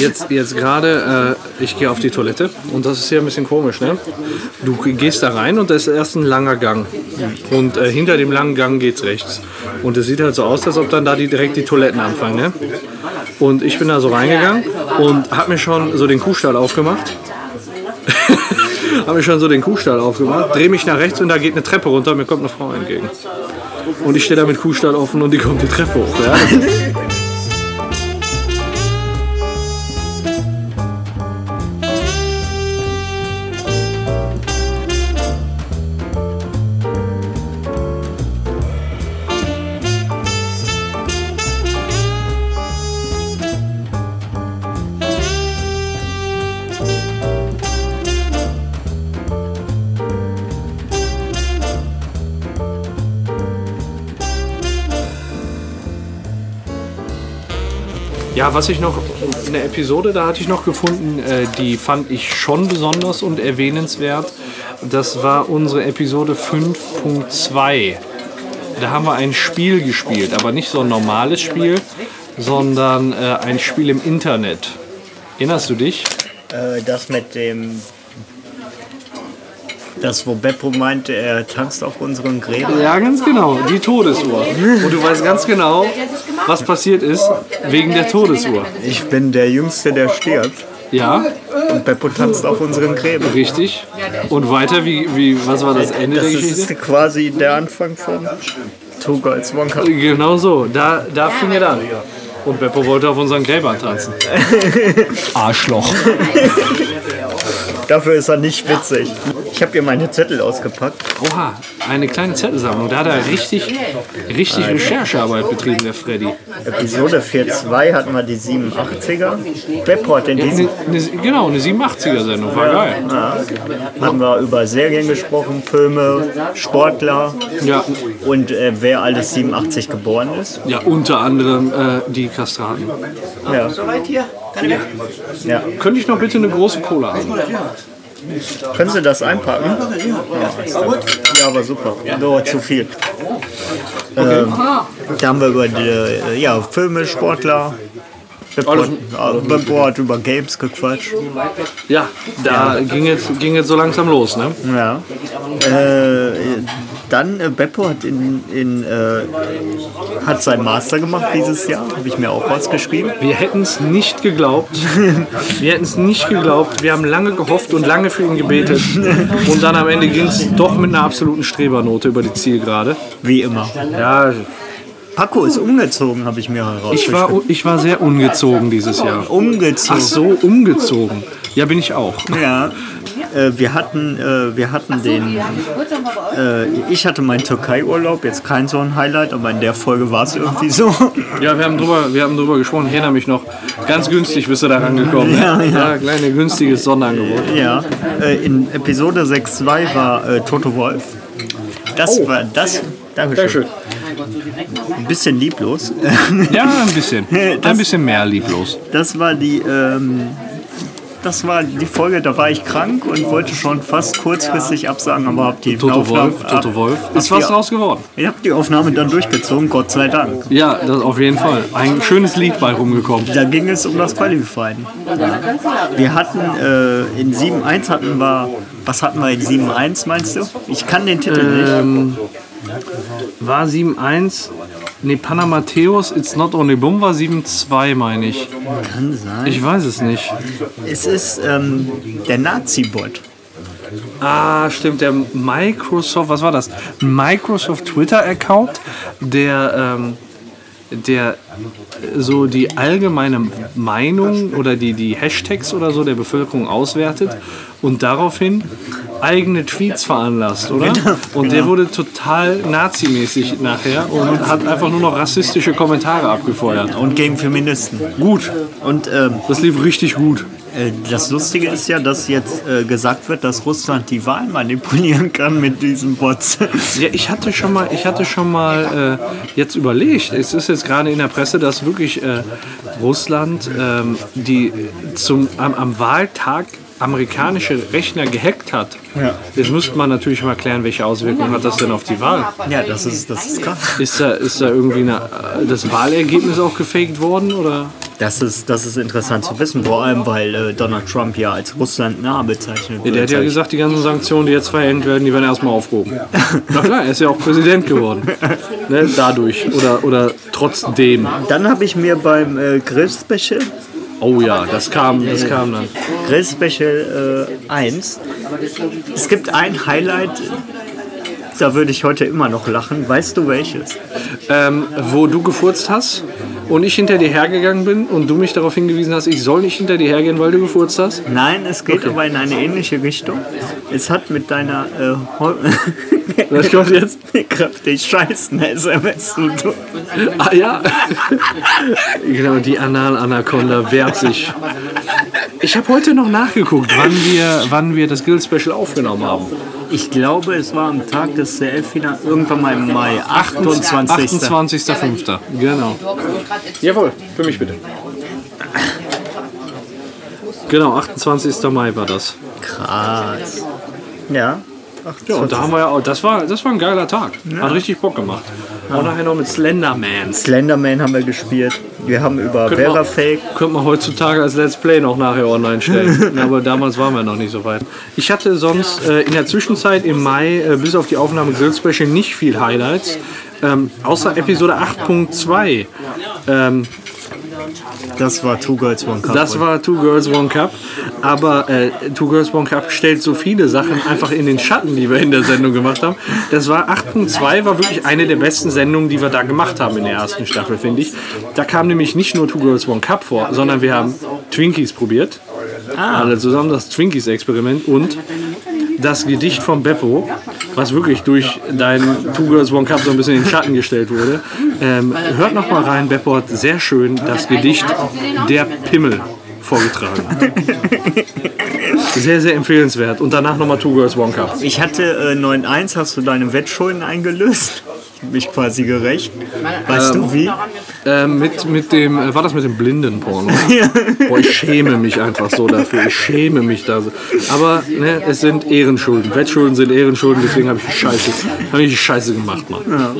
jetzt gerade, ich gehe auf die Toilette und das ist hier ein bisschen komisch, ne? Du gehst da rein und da ist erst ein langer Gang und hinter dem langen Gang geht's rechts. Und es sieht halt so aus, als ob dann da direkt die Toiletten anfangen, ne? Und ich bin da so reingegangen und habe mir schon so den Kuhstall aufgemacht. Drehe mich nach rechts und da geht eine Treppe runter und mir kommt eine Frau entgegen. Und ich stehe da mit Kuhstall offen und die kommt die Treppe hoch. Ja? Ja, was ich noch, eine Episode, da hatte ich noch gefunden, die fand ich schon besonders und erwähnenswert. Das war unsere Episode 5.2. Da haben wir ein Spiel gespielt, aber nicht so ein normales Spiel, sondern ein Spiel im Internet. Erinnerst du dich? Das mit dem... Das, wo Beppo meinte, er tanzt auf unseren Gräbern. Ja, ganz genau, die Todesuhr. Und du weißt ganz genau, was passiert ist wegen der Todesuhr. Ich bin der Jüngste, der stirbt. Ja. Und Beppo tanzt auf unseren Gräbern. Richtig. Und weiter, was war das Ende der Geschichte? Das ist quasi der Anfang von Two Girls One Cup. Genau so, da fing er an. Und Beppo wollte auf unseren Gräbern tanzen. Arschloch. Dafür ist er nicht witzig. Ich habe hier meine Zettel ausgepackt. Oha, eine kleine Zettelsammlung. Da hat er richtig Recherchearbeit betrieben, der Freddy. Episode 4.2 hatten wir die 87er. Beppo hat in diesem... Genau, eine 87er-Sendung, war geil. Ja. Haben wir über Serien gesprochen, Filme, Sportler und wer alles 87 geboren ist. Ja, unter anderem die Kastraten. Ja. Ja. Könnte ich noch bitte eine große Cola haben? Können Sie das einpacken? Ja, aber super. No, zu viel. Okay. Da haben wir über die, Filme, Sportler, Beppo hat über Games gequatscht. Ja, ging jetzt so langsam los, ne? Ja. Dann Beppo hat hat seinen Master gemacht dieses Jahr, habe ich mir auch was geschrieben. Wir hätten es nicht geglaubt. Wir haben lange gehofft und lange für ihn gebetet. Und dann am Ende ging es doch mit einer absoluten Strebernote über die Zielgerade. Wie immer. Ja. Paco ist umgezogen, habe ich mir herausgefunden. Ich war sehr ungezogen dieses Jahr. Umgezogen? Ach so, umgezogen. Ja, bin ich auch. Ja. Ich hatte meinen Türkei-Urlaub, jetzt kein so ein Highlight, aber in der Folge war es irgendwie so. Ja, wir haben drüber gesprochen, ich erinnere mich noch, ganz günstig bist du da rangekommen. Ja, kleine günstiges Sonderangebot. Ja, in Episode 6.2 war Toto Wolff. Das war das. Dankeschön. Sehr schön. Ein bisschen lieblos. Ja, ein bisschen. Ein bisschen mehr lieblos. Das war die... Das war die Folge, da war ich krank und wollte schon fast kurzfristig absagen, aber hab die Toto Wolff. Ist was draus geworden. Ich hab die Aufnahme dann durchgezogen, Gott sei Dank. Ja, das auf jeden Fall. Ein schönes Lied bei rumgekommen. Da ging es um das Qualifying. Ja. Wir hatten in 7.1 hatten wir... Was hatten wir in 7.1, meinst du? Ich kann den Titel nicht. War 7.1... Ne, Panamateos, It's Not Only Boom war 7.2, meine ich. Kann sein. Ich weiß es nicht. Es ist der Nazi-Bot. Ah, stimmt, der Microsoft, was war das? Microsoft Twitter-Account, der so die allgemeine Meinung oder die Hashtags oder so der Bevölkerung auswertet und daraufhin eigene Tweets veranlasst, oder? Genau. Und der wurde total nazimäßig nachher und hat einfach nur noch rassistische Kommentare abgefeuert. Und gegen Feministen. Gut. Und das lief richtig gut. Das Lustige ist ja, dass jetzt gesagt wird, dass Russland die Wahl manipulieren kann mit diesen Bots. Ja, ich hatte schon mal jetzt überlegt, es ist jetzt gerade in der Presse, dass wirklich Russland am Wahltag amerikanische Rechner gehackt hat. Ja. Jetzt müsste man natürlich mal klären, welche Auswirkungen hat das denn auf die Wahl. Ja, das ist krass. Ist da irgendwie das Wahlergebnis auch gefaked worden, oder? Das ist interessant zu wissen, vor allem, weil Donald Trump ja als Russland-nah bezeichnet wird. Der hat ja gesagt, die ganzen Sanktionen, die jetzt verhängt werden, die werden erstmal aufgehoben. Ja. Na klar, er ist ja auch Präsident geworden. Ne, dadurch oder trotzdem. Dann habe ich mir beim Grill-Special... Oh ja, das kam dann. Grill-Special 1. Es gibt ein Highlight... Da würde ich heute immer noch lachen. Weißt du welches? Wo du gefurzt hast und ich hinter dir hergegangen bin und du mich darauf hingewiesen hast, ich soll nicht hinter dir hergehen, weil du gefurzt hast? Nein, es geht aber in eine ähnliche Richtung. Es hat mit deiner... Was kommt jetzt? Kräftig scheißen, SMS. Ah ja? Genau, die Anal-Anaconda wehrt sich. Ich habe heute noch nachgeguckt, wann wir das Guild-Special aufgenommen haben. Ich glaube, es war am Tag des CL-Finals, irgendwann mal im Mai, 28. 28.05. Genau. Jawohl, für mich bitte. Genau, 28. Mai war das. Krass. Ja. Ja, und da haben wir ja auch, das war ein geiler Tag. Ja. Hat richtig Bock gemacht. Ja. Auch nachher noch mit Slenderman. Slenderman haben wir gespielt. Wir haben über Verafake. Könnte man heutzutage als Let's Play noch nachher online stellen. Aber damals waren wir noch nicht so weit. Ich hatte sonst in der Zwischenzeit im Mai bis auf die Aufnahme Grill Special nicht viel Highlights. Außer Episode 8.2. Das war Two Girls One Cup. Das war Two Girls One Cup. Aber Two Girls One Cup stellt so viele Sachen einfach in den Schatten, die wir in der Sendung gemacht haben. Das war 8.2, war wirklich eine der besten Sendungen, die wir da gemacht haben in der ersten Staffel, finde ich. Da kam nämlich nicht nur Two Girls One Cup vor, sondern wir haben Twinkies probiert. Alle zusammen, das Twinkies-Experiment und das Gedicht von Beppo, was wirklich durch dein Two Girls One Cup so ein bisschen in den Schatten gestellt wurde. Hört noch mal rein, Beppo hat sehr schön das Gedicht Der Pimmel vorgetragen. Sehr, sehr empfehlenswert. Und danach nochmal Two Girls One Cup. Ich hatte 9.1, hast du deine Wettschulden eingelöst? Mich quasi gerecht. Weißt du wie? War das mit dem blinden Porno? Ja. Boah, ich schäme mich einfach so dafür. Ich schäme mich da so. Aber ne, es sind Ehrenschulden. Wettschulden sind Ehrenschulden, deswegen habe ich Scheiße gemacht, Mann. Ja.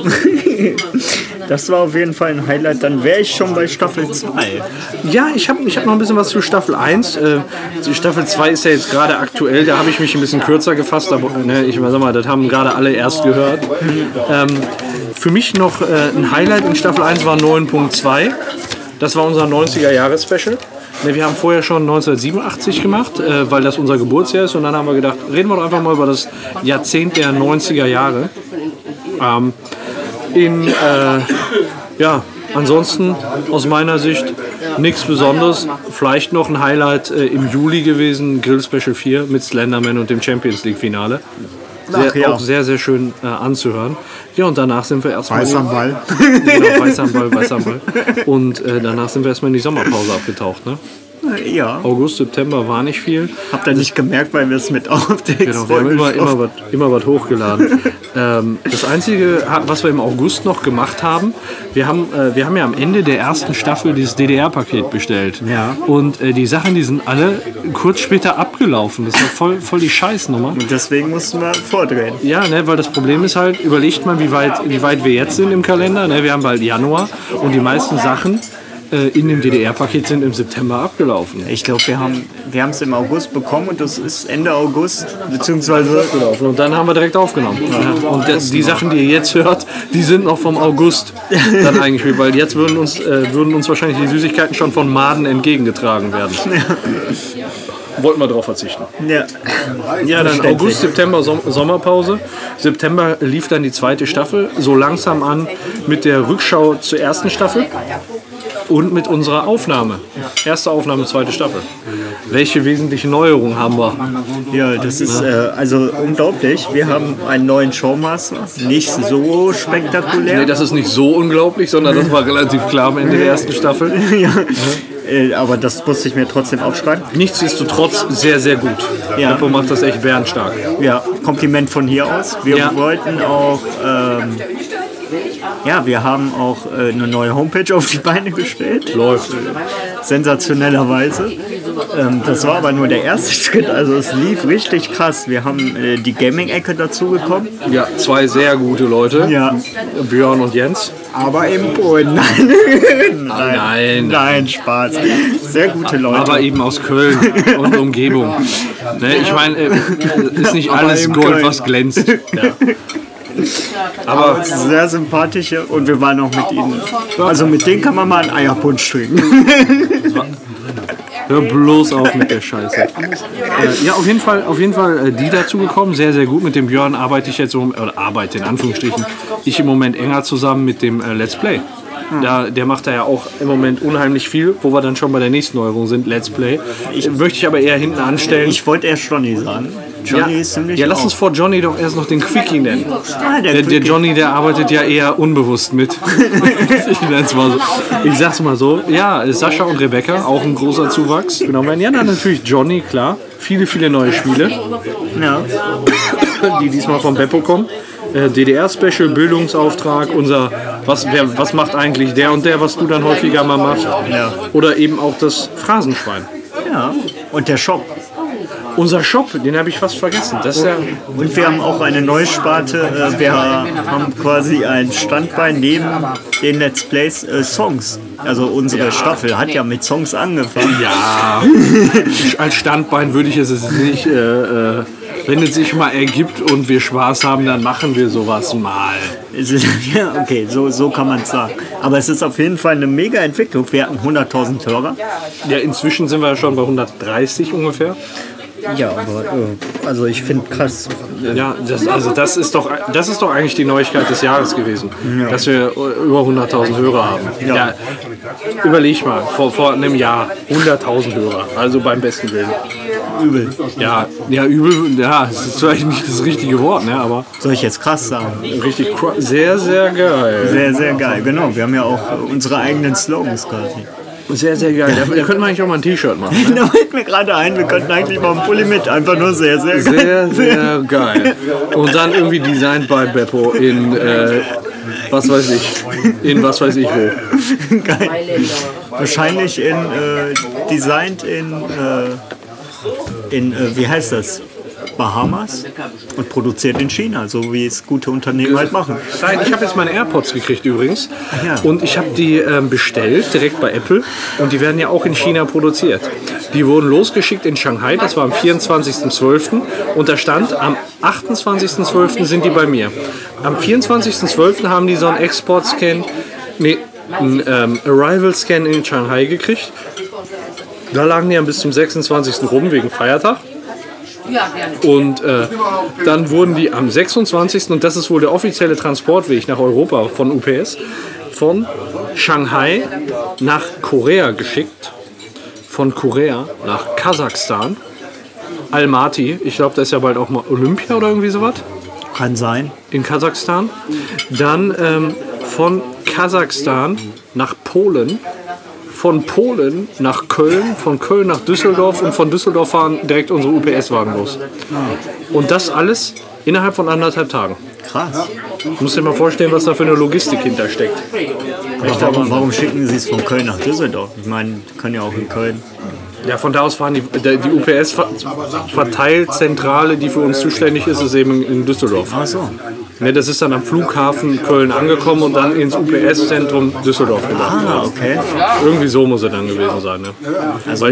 Das war auf jeden Fall ein Highlight. Dann wäre ich schon bei Staffel 2. Ja, ich hab noch ein bisschen was zu Staffel 1. Staffel 2 ist ja jetzt gerade aktuell. Da habe ich mich ein bisschen kürzer gefasst. Aber, ne, ich sag mal, das haben gerade alle erst gehört. Für mich noch ein Highlight in Staffel 1 war 9.2. Das war unser 90er-Jahres-Special. Wir haben vorher schon 1987 gemacht, weil das unser Geburtsjahr ist. Und dann haben wir gedacht, reden wir doch einfach mal über das Jahrzehnt der 90er Jahre. Ansonsten aus meiner Sicht nichts Besonderes. Vielleicht noch ein Highlight im Juli gewesen, Grill Special 4 mit Slenderman und dem Champions League Finale. Auch sehr, sehr schön anzuhören. Ja, und danach sind wir erstmal... Weiß am Ball. Genau, Weiß am Ball. Und danach sind wir erstmal in die Sommerpause abgetaucht, ne? Ja. August, September war nicht viel. Habt ihr nicht gemerkt, weil wir es mit aufdecken? Genau, wir haben immer was hochgeladen. Das Einzige, was wir im August noch gemacht haben, wir haben ja am Ende der ersten Staffel dieses DDR-Paket bestellt. Ja. Und die Sachen, die sind alle kurz später abgelaufen. Das war voll die Scheißnummer. Und deswegen mussten wir vordrehen. Ja, ne, weil das Problem ist halt, überlegt man, wie weit wir jetzt sind im Kalender. Ne, wir haben bald Januar und die meisten Sachen in dem DDR-Paket sind im September abgelaufen. Ich glaube, wir haben es im August bekommen und das ist Ende August beziehungsweise abgelaufen. Und dann haben wir direkt aufgenommen. Ja. Und die Sachen, die ihr jetzt hört, die sind noch vom August dann eingespielt, weil jetzt würden uns wahrscheinlich die Süßigkeiten schon von Maden entgegengetragen werden. Ja. Wollten wir darauf verzichten. Ja, dann August, September, Sommerpause. September lief dann die zweite Staffel so langsam an mit der Rückschau zur ersten Staffel. Und mit unserer Aufnahme. Erste Aufnahme, zweite Staffel. Welche wesentlichen Neuerungen haben wir? Ja, das ist also unglaublich. Wir haben einen neuen Showmaster. Nicht so spektakulär. Nee, das ist nicht so unglaublich, sondern das war relativ klar am Ende der ersten Staffel. Ja. Aber das musste ich mir trotzdem aufschreiben. Nichtsdestotrotz sehr, sehr gut. Ja. Beppo macht das echt bärenstark. Ja, Kompliment von hier aus. Wir wollten auch... wir haben auch eine neue Homepage auf die Beine gestellt. Läuft. Sensationellerweise. Das war aber nur der erste Schritt, also es lief richtig krass. Wir haben die Gaming-Ecke dazu bekommen. Ja, zwei sehr gute Leute, ja. Björn und Jens. Aber eben Polen. Nein, Spaß. Sehr gute Leute. Aber eben aus Köln und Umgebung. Ne, ich meine, ist nicht alles Gold, Köln, was glänzt. Ja. Aber sehr sympathische und wir waren auch mit ihnen. Also mit denen kann man mal einen Eierpunsch trinken. Hör bloß auf mit der Scheiße. Ja, auf jeden Fall die dazugekommen, sehr, sehr gut. Mit dem Björn arbeite ich jetzt, arbeite in Anführungsstrichen, ich im Moment enger zusammen mit dem Let's Play. Der macht da ja auch im Moment unheimlich viel, wo wir dann schon bei der nächsten Neuerung sind, Let's Play. Möchte ich aber eher hinten anstellen. Ich wollte erst Johnny sagen. Johnny ist ziemlich. Ja, lass uns vor Johnny doch erst noch den Quickie nennen. Der Johnny, der arbeitet ja eher unbewusst mit. Ich sag's mal so. Ja, Sascha und Rebecca, auch ein großer Zuwachs. Genau, ja, dann natürlich Johnny, klar. Viele, viele neue Spiele, ja. Die diesmal von Beppo kommen. DDR-Special, Bildungsauftrag, unser was macht eigentlich der und der, was du dann häufiger mal machst. Ja. Oder eben auch das Phrasenschwein. Ja, und der Shop. Unser Shop, den habe ich fast vergessen. Das ist ja und wir haben auch eine neue Sparte. Wir haben quasi ein Standbein neben den Let's Plays Songs. Also unsere Staffel hat ja mit Songs angefangen. Ja, als Standbein würde ich es nicht... Wenn es sich mal ergibt und wir Spaß haben, dann machen wir sowas mal. Ja, okay, so kann man es sagen. Aber es ist auf jeden Fall eine mega Entwicklung. Wir hatten 100.000 Hörer. Ja, inzwischen sind wir ja schon bei 130 ungefähr. Ja, aber also ich finde krass. Ja, das ist doch eigentlich die Neuigkeit des Jahres gewesen, ja. Dass wir über 100.000 Hörer haben. Ja. Ja, überleg mal, vor einem Jahr 100.000 Hörer, also beim besten Willen. Übel. Ja, übel, ja, das ist vielleicht nicht das richtige Wort, ne, aber... Soll ich jetzt krass sagen? Richtig krass, sehr, sehr geil. Sehr, sehr geil, genau. Wir haben ja auch unsere eigenen Slogans quasi. Sehr, sehr geil. Da könnten wir eigentlich auch mal ein T-Shirt machen. Ne? Da fällt mir gerade ein, wir könnten eigentlich mal einen Pulli mit. Einfach nur sehr, sehr geil. Sehr, sehr geil. Und dann irgendwie designed by Beppo in, was weiß ich wo. Geil. Wahrscheinlich designed in wie heißt das? Bahamas und produziert in China, so wie es gute Unternehmen halt machen. Nein, ich habe jetzt meine AirPods gekriegt übrigens, ja. Und ich habe die bestellt direkt bei Apple und die werden ja auch in China produziert. Die wurden losgeschickt in Shanghai, das war am 24.12. und da stand, am 28.12. sind die bei mir. Am 24.12. haben die so einen Arrival-Scan in Shanghai gekriegt. Da lagen die ja bis zum 26. rum wegen Feiertag. Und dann wurden die am 26. und das ist wohl der offizielle Transportweg nach Europa von UPS, von Shanghai nach Korea geschickt, von Korea nach Kasachstan, Almaty, ich glaube, da ist ja bald auch mal Olympia oder irgendwie sowas. Kann sein. In Kasachstan. Dann von Kasachstan nach Polen. Von Polen nach Köln, von Köln nach Düsseldorf und von Düsseldorf fahren direkt unsere UPS-Wagen los. Und das alles innerhalb von 1,5 Tagen. Krass. Du musst dir mal vorstellen, was da für eine Logistik hintersteckt. Warum schicken sie es von Köln nach Düsseldorf? Ich meine, können ja auch in Köln. Ja, von da aus fahren die UPS-Verteilzentrale, die für uns zuständig ist, ist eben in Düsseldorf. Ach so. Ne, das ist dann am Flughafen Köln angekommen und dann ins UPS-Zentrum Düsseldorf gelangt. Ah, okay. Irgendwie so muss er dann gewesen sein. Ne? Also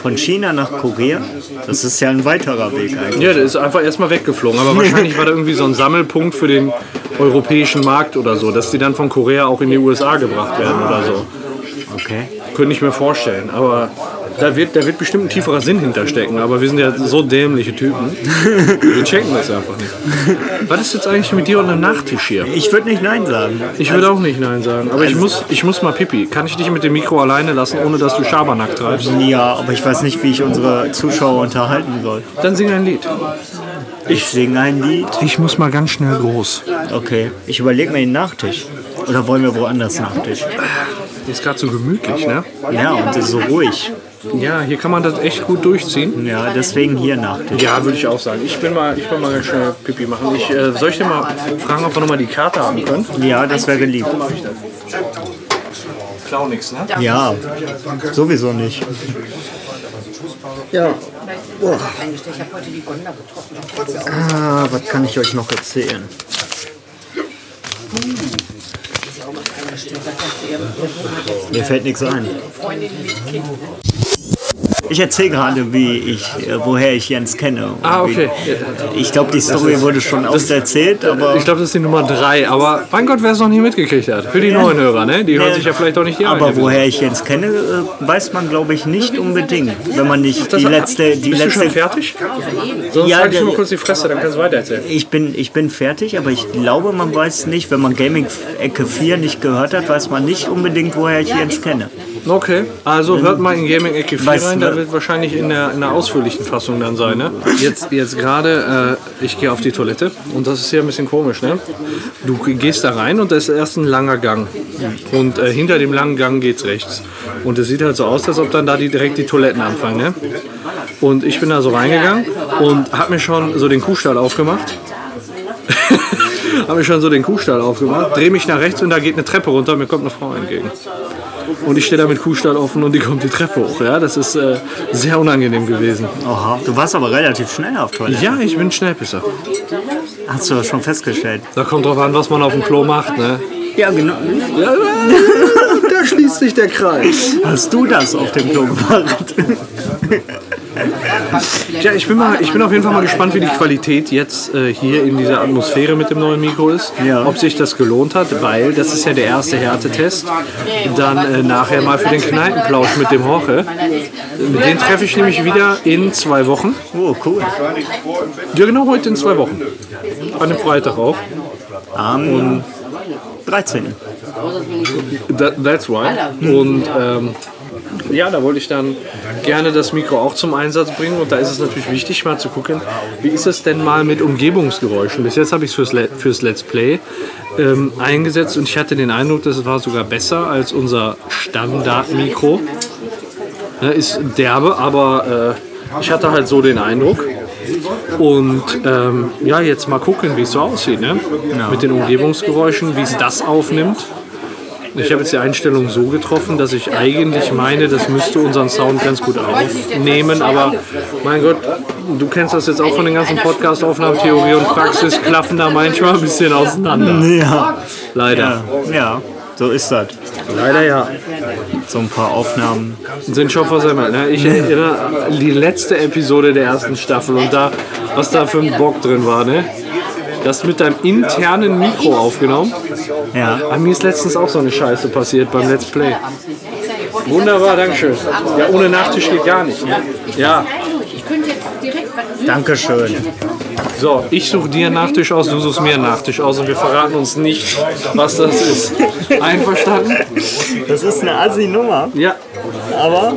von China nach Korea, das ist ja ein weiterer Weg eigentlich. Ja, der ist einfach erstmal weggeflogen, aber wahrscheinlich war da irgendwie so ein Sammelpunkt für den europäischen Markt oder so, dass die dann von Korea auch in die USA gebracht werden oder so. Okay. Könnte ich mir vorstellen, aber... Da wird bestimmt ein tieferer Sinn hinterstecken, aber wir sind ja so dämliche Typen. Wir checken das einfach nicht. Was ist jetzt eigentlich mit dir und einem Nachtisch hier? Ich würde nicht Nein sagen. Ich würde auch nicht Nein sagen, aber ich muss mal Pipi. Kann ich dich mit dem Mikro alleine lassen, ohne dass du Schabernack treibst? Ja, aber ich weiß nicht, wie ich unsere Zuschauer unterhalten soll. Dann sing ein Lied. Ich singe ein Lied. Ich muss mal ganz schnell groß. Okay, ich überlege mir den Nachtisch. Oder wollen wir woanders Nachtisch? Ist gerade so gemütlich, ne? Ja, und ist so ruhig. Ja, hier kann man das echt gut durchziehen. Ja, deswegen hier Nachtisch. Ja, würde ich auch sagen. Ich will mal ganz schnell Pipi machen. Soll ich dir mal fragen, ob wir nochmal die Karte haben können? Ja, das wäre geliebt. Klau nix, ne? Ja, sowieso nicht. Ja. Ich habe heute die Gonda getroffen. Ah, was kann ich euch noch erzählen? Mir fällt nichts ein. Ich erzähle gerade, woher ich Jens kenne. Ah, okay. Ich glaube, die Story wurde schon oft erzählt. Aber ich glaube, das ist die Nummer 3. Aber mein Gott, wer es noch nie mitgekriegt hat. Für die neuen Hörer, ne? Die hören sich ja vielleicht auch nicht hier an. Aber woher ich Jens kenne, weiß man, glaube ich, nicht unbedingt. Wenn man nicht die letzte... Bist du schon fertig? Sonst halte ich nur kurz die Fresse, dann kannst du weitererzählen. Ich bin fertig, aber ich glaube, man weiß nicht, wenn man Gaming-Ecke 4 nicht gehört hat, weiß man nicht unbedingt, woher ich Jens kenne. Okay, also hört mal in Gaming-Ecke 4 rein, da wird wahrscheinlich in der ausführlichen Fassung dann sein, ne? Jetzt gerade, ich gehe auf die Toilette und das ist hier ein bisschen komisch, ne? Du gehst da rein und da ist erst ein langer Gang und hinter dem langen Gang geht's rechts. Und es sieht halt so aus, als ob dann da direkt die Toiletten anfangen, ne? Und ich bin da so reingegangen und habe mir schon so den Kuhstall aufgemacht. Drehe mich nach rechts und da geht eine Treppe runter und mir kommt eine Frau entgegen. Und ich stehe da mit Kuhstall offen und die kommt die Treppe hoch. Ja, das ist sehr unangenehm gewesen. Oha, du warst aber relativ schnell auf Toilette. Ja, ich bin Schnellpisser. Hast du das schon festgestellt? Da kommt drauf an, was man auf dem Klo macht, ne? Ja, genau. Ja, da schließt sich der Kreis. Hast du das auf dem Klo gemacht? Tja, ich bin auf jeden Fall mal gespannt, wie die Qualität jetzt hier in dieser Atmosphäre mit dem neuen Mikro ist. Ja. Ob sich das gelohnt hat, weil das ist ja der erste Härtetest. Dann nachher mal für den Kneipenplausch mit dem Jorge. Den treffe ich nämlich wieder in 2 Wochen. Oh, cool. Ja, genau, heute in 2 Wochen. An dem Freitag auch. Am 13. That's right. Und ja, da wollte ich dann gerne das Mikro auch zum Einsatz bringen und da ist es natürlich wichtig, mal zu gucken, wie ist es denn mal mit Umgebungsgeräuschen. Bis jetzt habe ich es fürs Let's Play eingesetzt und ich hatte den Eindruck, das war sogar besser als unser Standardmikro. Ne, ist derbe, aber ich hatte halt so den Eindruck. Und ja, jetzt mal gucken, wie es so aussieht, ne? Ja. Mit den Umgebungsgeräuschen, wie es das aufnimmt. Ich habe jetzt die Einstellung so getroffen, dass ich eigentlich meine, das müsste unseren Sound ganz gut aufnehmen, aber mein Gott, du kennst das jetzt auch von den ganzen Podcast-Aufnahmen, Theorie und Praxis, klaffen da manchmal ein bisschen auseinander. Ja. Leider. Ja, so ist das. Leider ja. So ein paar Aufnahmen sind schon versemmelt. Ne? Ich erinnere an die letzte Episode der ersten Staffel und da, was da für ein Bock drin war, ne? Das mit deinem internen Mikro aufgenommen. Ja. Aber mir ist letztens auch so eine Scheiße passiert beim Let's Play. Wunderbar, dankeschön. Ja, ohne Nachtisch geht gar nicht. Ne? Ja. Dankeschön. So, ich suche dir einen Nachtisch aus, du suchst mir einen Nachtisch aus und wir verraten uns nicht, was das ist. Einverstanden? Das ist eine Assi-Nummer. Ja. Aber...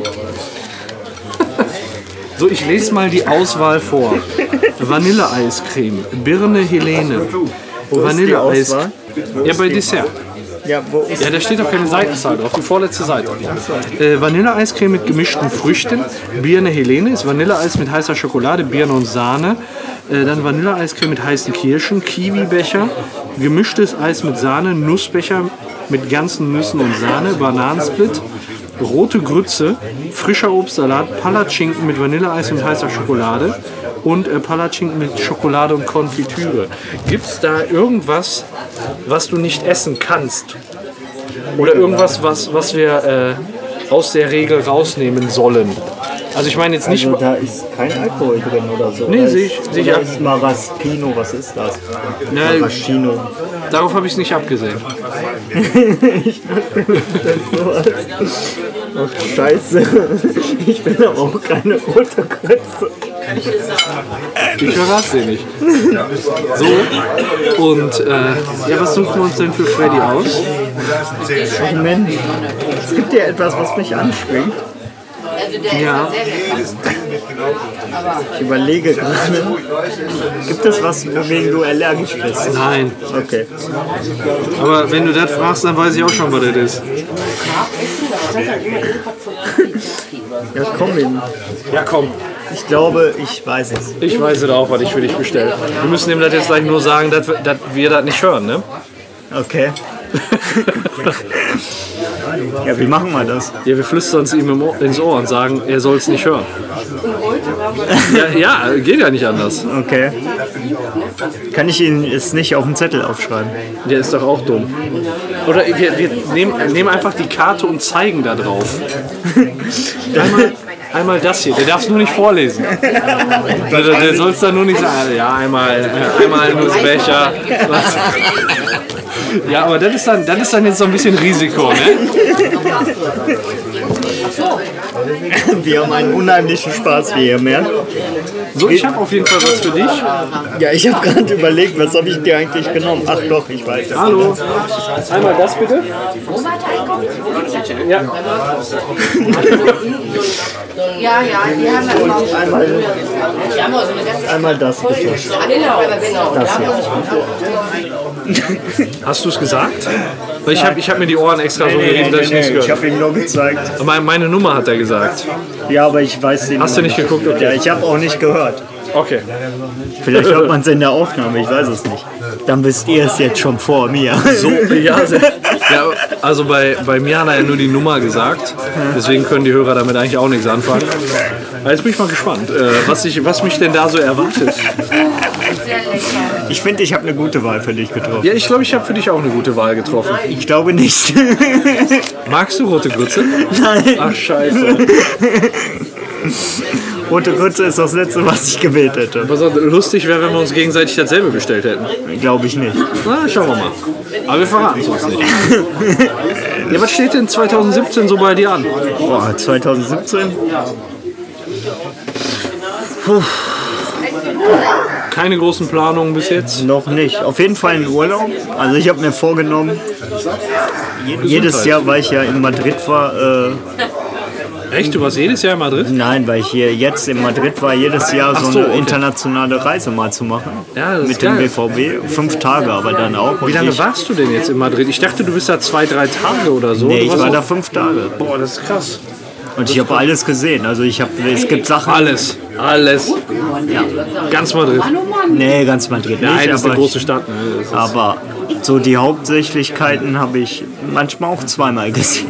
So, ich lese mal die Auswahl vor. Vanilleeiscreme, Birne Helene. Vanilleeiscreme. Ja, bei Dessert. Ja, da steht doch keine Seitenzahl drauf, die vorletzte Seite. Vanilleeiscreme mit gemischten Früchten. Birne Helene ist Vanilleeis mit heißer Schokolade, Birne und Sahne. Dann Vanilleeiscreme mit heißen Kirschen, Kiwibecher, gemischtes Eis mit Sahne, Nussbecher mit ganzen Nüssen und Sahne, Bananensplit. Rote Grütze, frischer Obstsalat, Palatschinken mit Vanilleeis und heißer Schokolade und Palatschinken mit Schokolade und Konfitüre. Gibt es da irgendwas, was du nicht essen kannst? Oder irgendwas, was wir aus der Regel rausnehmen sollen? Also ich meine jetzt nicht... Also da ist kein Alkohol drin oder so. Nee, sehe ich ab. Maraschino, was ist das? Na, Maraschino. Darauf habe ich es nicht abgesehen. Ich dachte, das ist sowas. Ach, scheiße. Ich bin aber auch keine rote Kröte. Ich verrate sie nicht. So, und ja, was suchen wir uns denn für Freddy aus? Oh Mensch, es gibt ja etwas, was mich anspringt. Ja. Ich überlege gerade. Gibt es was, wegen du allergisch bist? Nein. Okay. Aber wenn du das fragst, dann weiß ich auch schon, was das ist. Ja, komm hin. Ja, komm. Ich glaube, ich weiß es. Ich weiß es auch, was ich für dich bestelle. Wir müssen dem das jetzt gleich nur sagen, dass wir das nicht hören, ne? Okay. Ja, wie machen wir das? Ja, wir flüstern es ihm ins Ohr und sagen, er soll es nicht hören. Ja, geht ja nicht anders. Okay. Kann ich ihn jetzt nicht auf den Zettel aufschreiben? Der ist doch auch dumm. Oder wir nehmen einfach die Karte und zeigen da drauf. Einmal das hier. Der darf es nur nicht vorlesen. Der soll es da nur nicht sagen. Ja, einmal nur Becher. Was? Ja, aber das ist dann jetzt so ein bisschen Risiko, ne? Wir haben einen unheimlichen Spaß hier, mehr. So, ich habe auf jeden Fall was für dich. Ja, ich habe gerade überlegt, was habe ich dir eigentlich genommen? Ach doch, ich weiß es. Hallo. Einmal das bitte. Ja. Ja, die haben das auch. Einmal das bitte. Das hier. Hast du es gesagt? Weil ich hab mir die Ohren extra so gerieben, dass ich nichts gehört habe. Ich habe ihm nur gezeigt. Meine Nummer hat er gesagt. Ja, aber ich weiß den. Hast du nicht geguckt? Okay. Ja, ich habe auch nicht gehört. Okay. Vielleicht hört man es in der Aufnahme, ich weiß es nicht. Dann wisst ihr es jetzt schon vor mir. So, ja, also bei mir hat er ja nur die Nummer gesagt. Deswegen können die Hörer damit eigentlich auch nichts anfangen. Aber jetzt bin ich mal gespannt, was mich denn da so erwartet. Ich finde, ich habe eine gute Wahl für dich getroffen. Ja, ich glaube, ich habe für dich auch eine gute Wahl getroffen. Ich glaube nicht. Magst du rote Grütze? Nein. Ach, scheiße. Rote Grütze ist das Letzte, was ich gewählt hätte. Was auch lustig wäre, wenn wir uns gegenseitig dasselbe bestellt hätten. Glaube ich nicht. Na, schauen wir mal. Aber wir verraten es uns nicht. Ja, was steht denn 2017 so bei dir an? Boah, 2017? Puh. Keine großen Planungen bis jetzt? Noch nicht. Auf jeden Fall in Urlaub. Also ich habe mir vorgenommen, jedes Jahr, weil ich ja in Madrid war... Echt? Du warst jedes Jahr in Madrid? Nein, weil ich hier jetzt in Madrid war, jedes Jahr so eine internationale Reise mal zu machen. Ja, das ist geil. Mit dem BVB. 5 Tage aber dann auch. Wie lange warst du denn jetzt in Madrid? Ich dachte, du bist da 2-3 Tage oder so. Nee, ich war da 5 Tage. Boah, das ist krass. Und ich habe alles gesehen. Also es gibt Sachen. Alles. Ja. Ganz Madrid. Nee, ganz Madrid nicht. Nein, das ist eine große Stadt. Ne? Aber so die Hauptsächlichkeiten habe ich manchmal auch zweimal gesehen.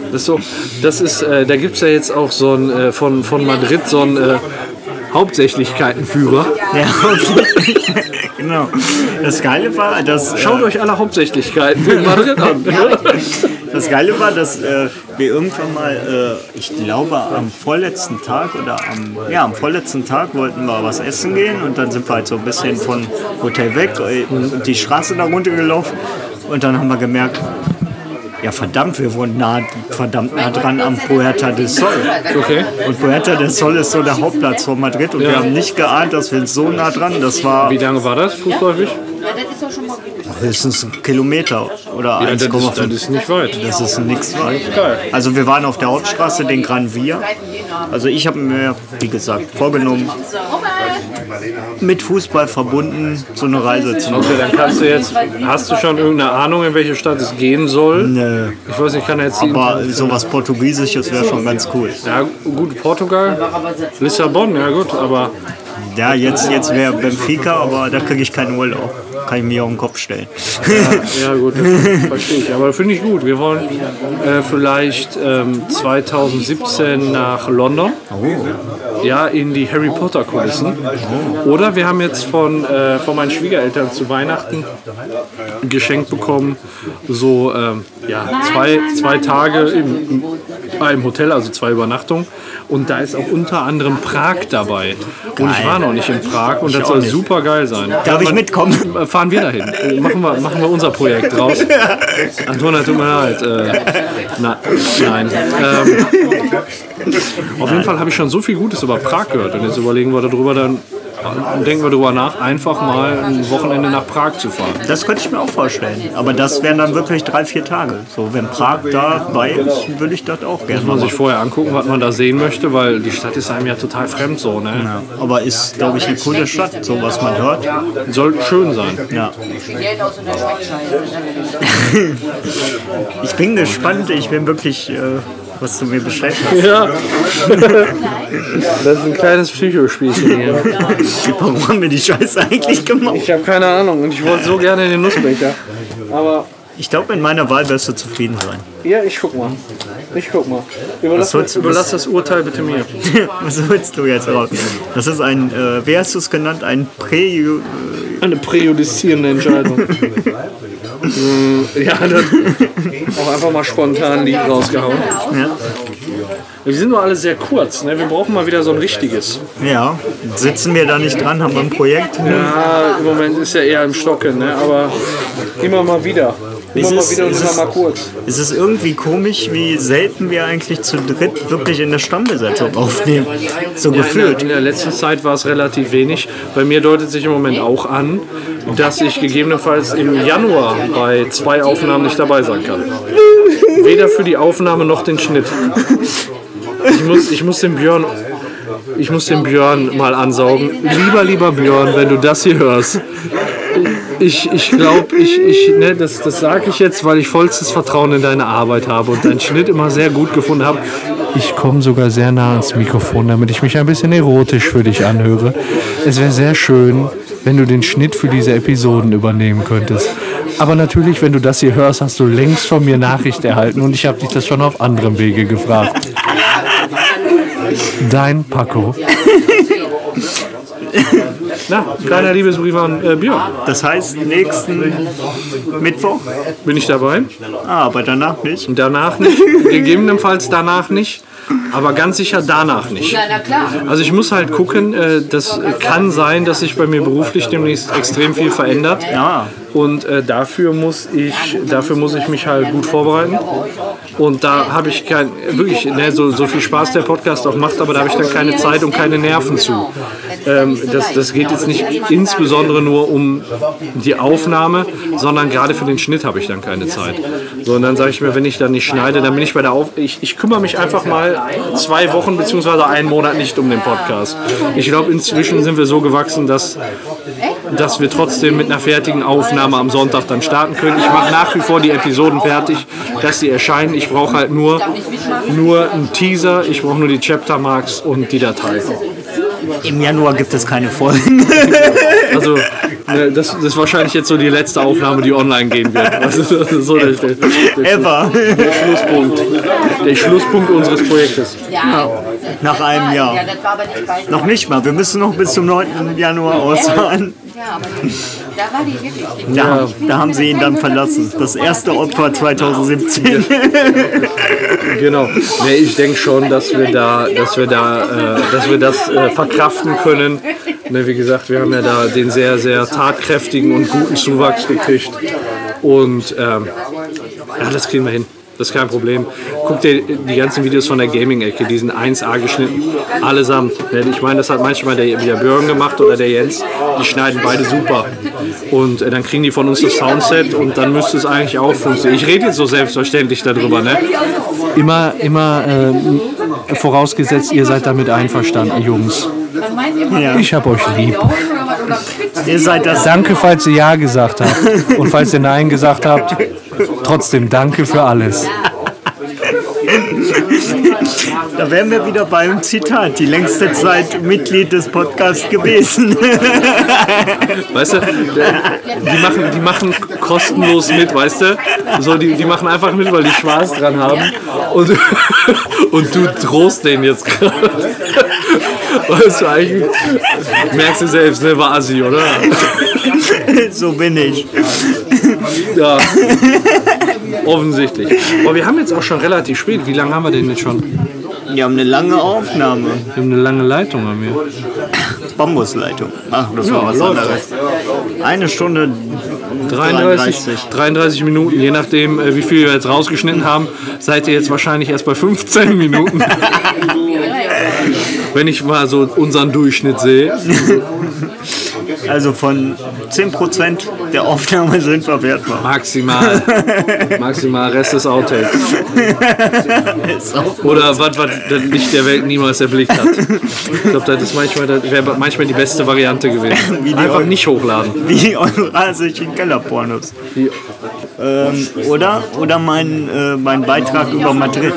Da gibt es ja jetzt auch so ein von Madrid so ein Hauptsächlichkeitenführer. Ja, genau. Das Geile war, dass... Schaut euch alle Hauptsächlichkeiten in Madrid an. Das Geile war, dass wir irgendwann mal, ich glaube am vorletzten Tag wollten wir was essen gehen und dann sind wir halt so ein bisschen von Hotel weg und die Straße da runtergelaufen und dann haben wir gemerkt, ja verdammt, wir wohnen verdammt nah dran am Puerta del Sol. Okay. Und Puerta del Sol ist so der Hauptplatz von Madrid und wir haben nicht geahnt, dass wir so nah dran, das war... Wie lange war das fußläufig? Höchstens 1 Kilometer oder 1,5. Das ist nicht weit. Das ist nichts weit. Also wir waren auf der Hauptstraße, den Gran Vía. Also ich habe mir, wie gesagt, vorgenommen, mit Fußball verbunden so eine Reise zu machen. Okay, dann hast du schon irgendeine Ahnung, in welche Stadt es gehen soll? Nö. Nee. Ich weiß nicht, kann jetzt... Aber sowas Portugiesisches wäre schon ganz cool. Ja, gut, Portugal, Lissabon, ja gut, aber... Ja, jetzt wäre Benfica, aber da kriege ich keinen Urlaub. Kann ich mir auf den Kopf stellen. Ja gut, das verstehe ich. Aber finde ich gut. Wir wollen vielleicht 2017 nach London. Oh. Ja, in die Harry Potter Kulissen. Oh. Oder wir haben jetzt von meinen Schwiegereltern zu Weihnachten geschenkt bekommen, so 2 Tage im Hotel, also 2 Übernachtungen. Und da ist auch unter anderem Prag dabei. Geil. Und ich war noch nicht in Prag und das soll super geil sein. Darf ich mitkommen? Fahren wir dahin. Machen wir unser Projekt draus. Antonia, tut mir leid. Nein. Auf jeden Fall habe ich schon so viel Gutes über Prag gehört und jetzt überlegen wir darüber dann. Denken wir darüber nach, einfach mal ein Wochenende nach Prag zu fahren. Das könnte ich mir auch vorstellen. Aber das wären dann wirklich 3-4 Tage. So, wenn Prag dabei ist, würde ich das auch gerne machen. Muss man sich vorher angucken, was man da sehen möchte, weil die Stadt ist einem ja total fremd so. Ne? Ja. Aber ist, glaube ich, eine coole Stadt, so was man hört. Soll schön sein. Ja. Ich bin gespannt, ich bin wirklich... was du mir beschreibt hast. Ja. Das ist ein kleines Psychospielchen hier. Warum haben wir die Scheiße eigentlich gemacht? Ich habe keine Ahnung und ich wollte so gerne in den Nussbecher. Aber Ich glaube, mit meiner Wahl wirst du zufrieden sein. Ja, ich guck mal. Überlass das Urteil bitte mir. Was willst du jetzt raus? Das ist ein, wie hast du es genannt? Eine präjudizierende Entscheidung. Ja, dann auch einfach mal spontan die rausgehauen. Ja. Wir sind nur alle sehr kurz, ne? Wir brauchen mal wieder so ein richtiges. Ja, sitzen wir da nicht dran, haben wir ein Projekt? Ja, im Moment ist ja eher im Stocken, ne? Aber immer mal wieder. Immer mal wieder und immer mal kurz. Es ist irgendwie komisch, wie selten wir eigentlich zu dritt wirklich in der Stammbesetzung aufnehmen. So ja, gefühlt. In der letzten Zeit war es relativ wenig. Bei mir deutet sich im Moment auch an, dass ich gegebenenfalls im Januar bei 2 Aufnahmen nicht dabei sein kann. Weder für die Aufnahme noch den Schnitt. Ich muss den Björn mal ansaugen. Lieber Björn, wenn du das hier hörst. Ich glaube, das sage ich jetzt, weil ich vollstes Vertrauen in deine Arbeit habe und deinen Schnitt immer sehr gut gefunden habe. Ich komme sogar sehr nah ans Mikrofon, damit ich mich ein bisschen erotisch für dich anhöre. Es wäre sehr schön, wenn du den Schnitt für diese Episoden übernehmen könntest. Aber natürlich, wenn du das hier hörst, hast du längst von mir Nachricht erhalten und ich habe dich das schon auf anderem Wege gefragt. Dein Paco. Na, kleiner Liebesbrief an Björn. Das heißt, nächsten Mittwoch bin ich dabei. Ah, aber danach nicht. Danach nicht. Gegebenenfalls danach nicht. Aber ganz sicher danach nicht. Also ich muss halt gucken, das kann sein, dass sich bei mir beruflich demnächst extrem viel verändert. Ja. Und dafür muss ich mich halt gut vorbereiten. Und da habe ich so viel Spaß der Podcast auch macht, aber da habe ich dann keine Zeit und keine Nerven zu. Das geht jetzt nicht insbesondere nur um die Aufnahme, sondern gerade für den Schnitt habe ich dann keine Zeit. So, und dann sage ich mir, wenn ich dann nicht schneide, dann bin ich bei der Aufnahme. Ich kümmere mich einfach mal 2 Wochen bzw. einen Monat nicht um den Podcast. Ich glaube, inzwischen sind wir so gewachsen, dass wir trotzdem mit einer fertigen Aufnahme am Sonntag dann starten können. Ich mache nach wie vor die Episoden fertig, dass sie erscheinen. Ich brauche halt nur einen Teaser, ich brauche nur die Chapter Marks und die Datei. Im Januar gibt es keine Folgen. Also, das ist wahrscheinlich jetzt so die letzte Aufnahme, die online gehen wird. Also, das ist so der Schlusspunkt. Der Schlusspunkt unseres Projektes. Ja. Nach einem Jahr. Ja, das war aber nicht bald. Noch nicht mal. Wir müssen noch bis zum 9. Januar ausfahren. Ja, aber da war die wirklich nicht. Ja, da haben sie ihn dann verlassen. Das erste Opfer 2017. Genau. Nee, ich denke schon, dass wir das verkraften können. Ne, wie gesagt, wir haben ja da den sehr, sehr tatkräftigen und guten Zuwachs gekriegt. Und das kriegen wir hin. Das ist kein Problem. Guck dir die ganzen Videos von der Gaming-Ecke, die sind 1A geschnitten, allesamt. Ich meine, das hat manchmal der Björn gemacht oder der Jens, die schneiden beide super. Und dann kriegen die von uns das Soundset und dann müsste es eigentlich auch funktionieren. Ich rede jetzt so selbstverständlich darüber, ne? Immer vorausgesetzt, ihr seid damit einverstanden, Jungs. Ja. Ich hab euch lieb. Ihr seid das. Danke, falls ihr Ja gesagt habt. Und falls ihr Nein gesagt habt, trotzdem danke für alles. Da wären wir wieder beim Zitat. Die längste Zeit Mitglied des Podcasts gewesen. Weißt du, die machen kostenlos mit, weißt du? So, die machen einfach mit, weil die Spaß dran haben. Und du drohst denen jetzt gerade. Weißt du eigentlich? Merkst du selbst, ne? War assi, oder? So bin ich. Ja. Offensichtlich. Aber wir haben jetzt auch schon relativ spät. Wie lange haben wir denn jetzt schon? Wir haben eine lange Aufnahme. Wir haben eine lange Leitung an mir. Bambusleitung. Ach, das war was anderes. 1 Stunde 33 Minuten. Je nachdem, wie viel wir jetzt rausgeschnitten haben, seid ihr jetzt wahrscheinlich erst bei 15 Minuten. Wenn ich mal so unseren Durchschnitt sehe. Also von 10% der Aufnahme sind verwertbar. Maximal. Maximal, Rest ist Outtake. Oder was das Licht der Welt niemals erblickt hat. Ich glaube, das wäre manchmal die beste Variante gewesen. Einfach nicht hochladen. Wie die eurasischen Kellerpornos. Oder mein Beitrag über Madrid.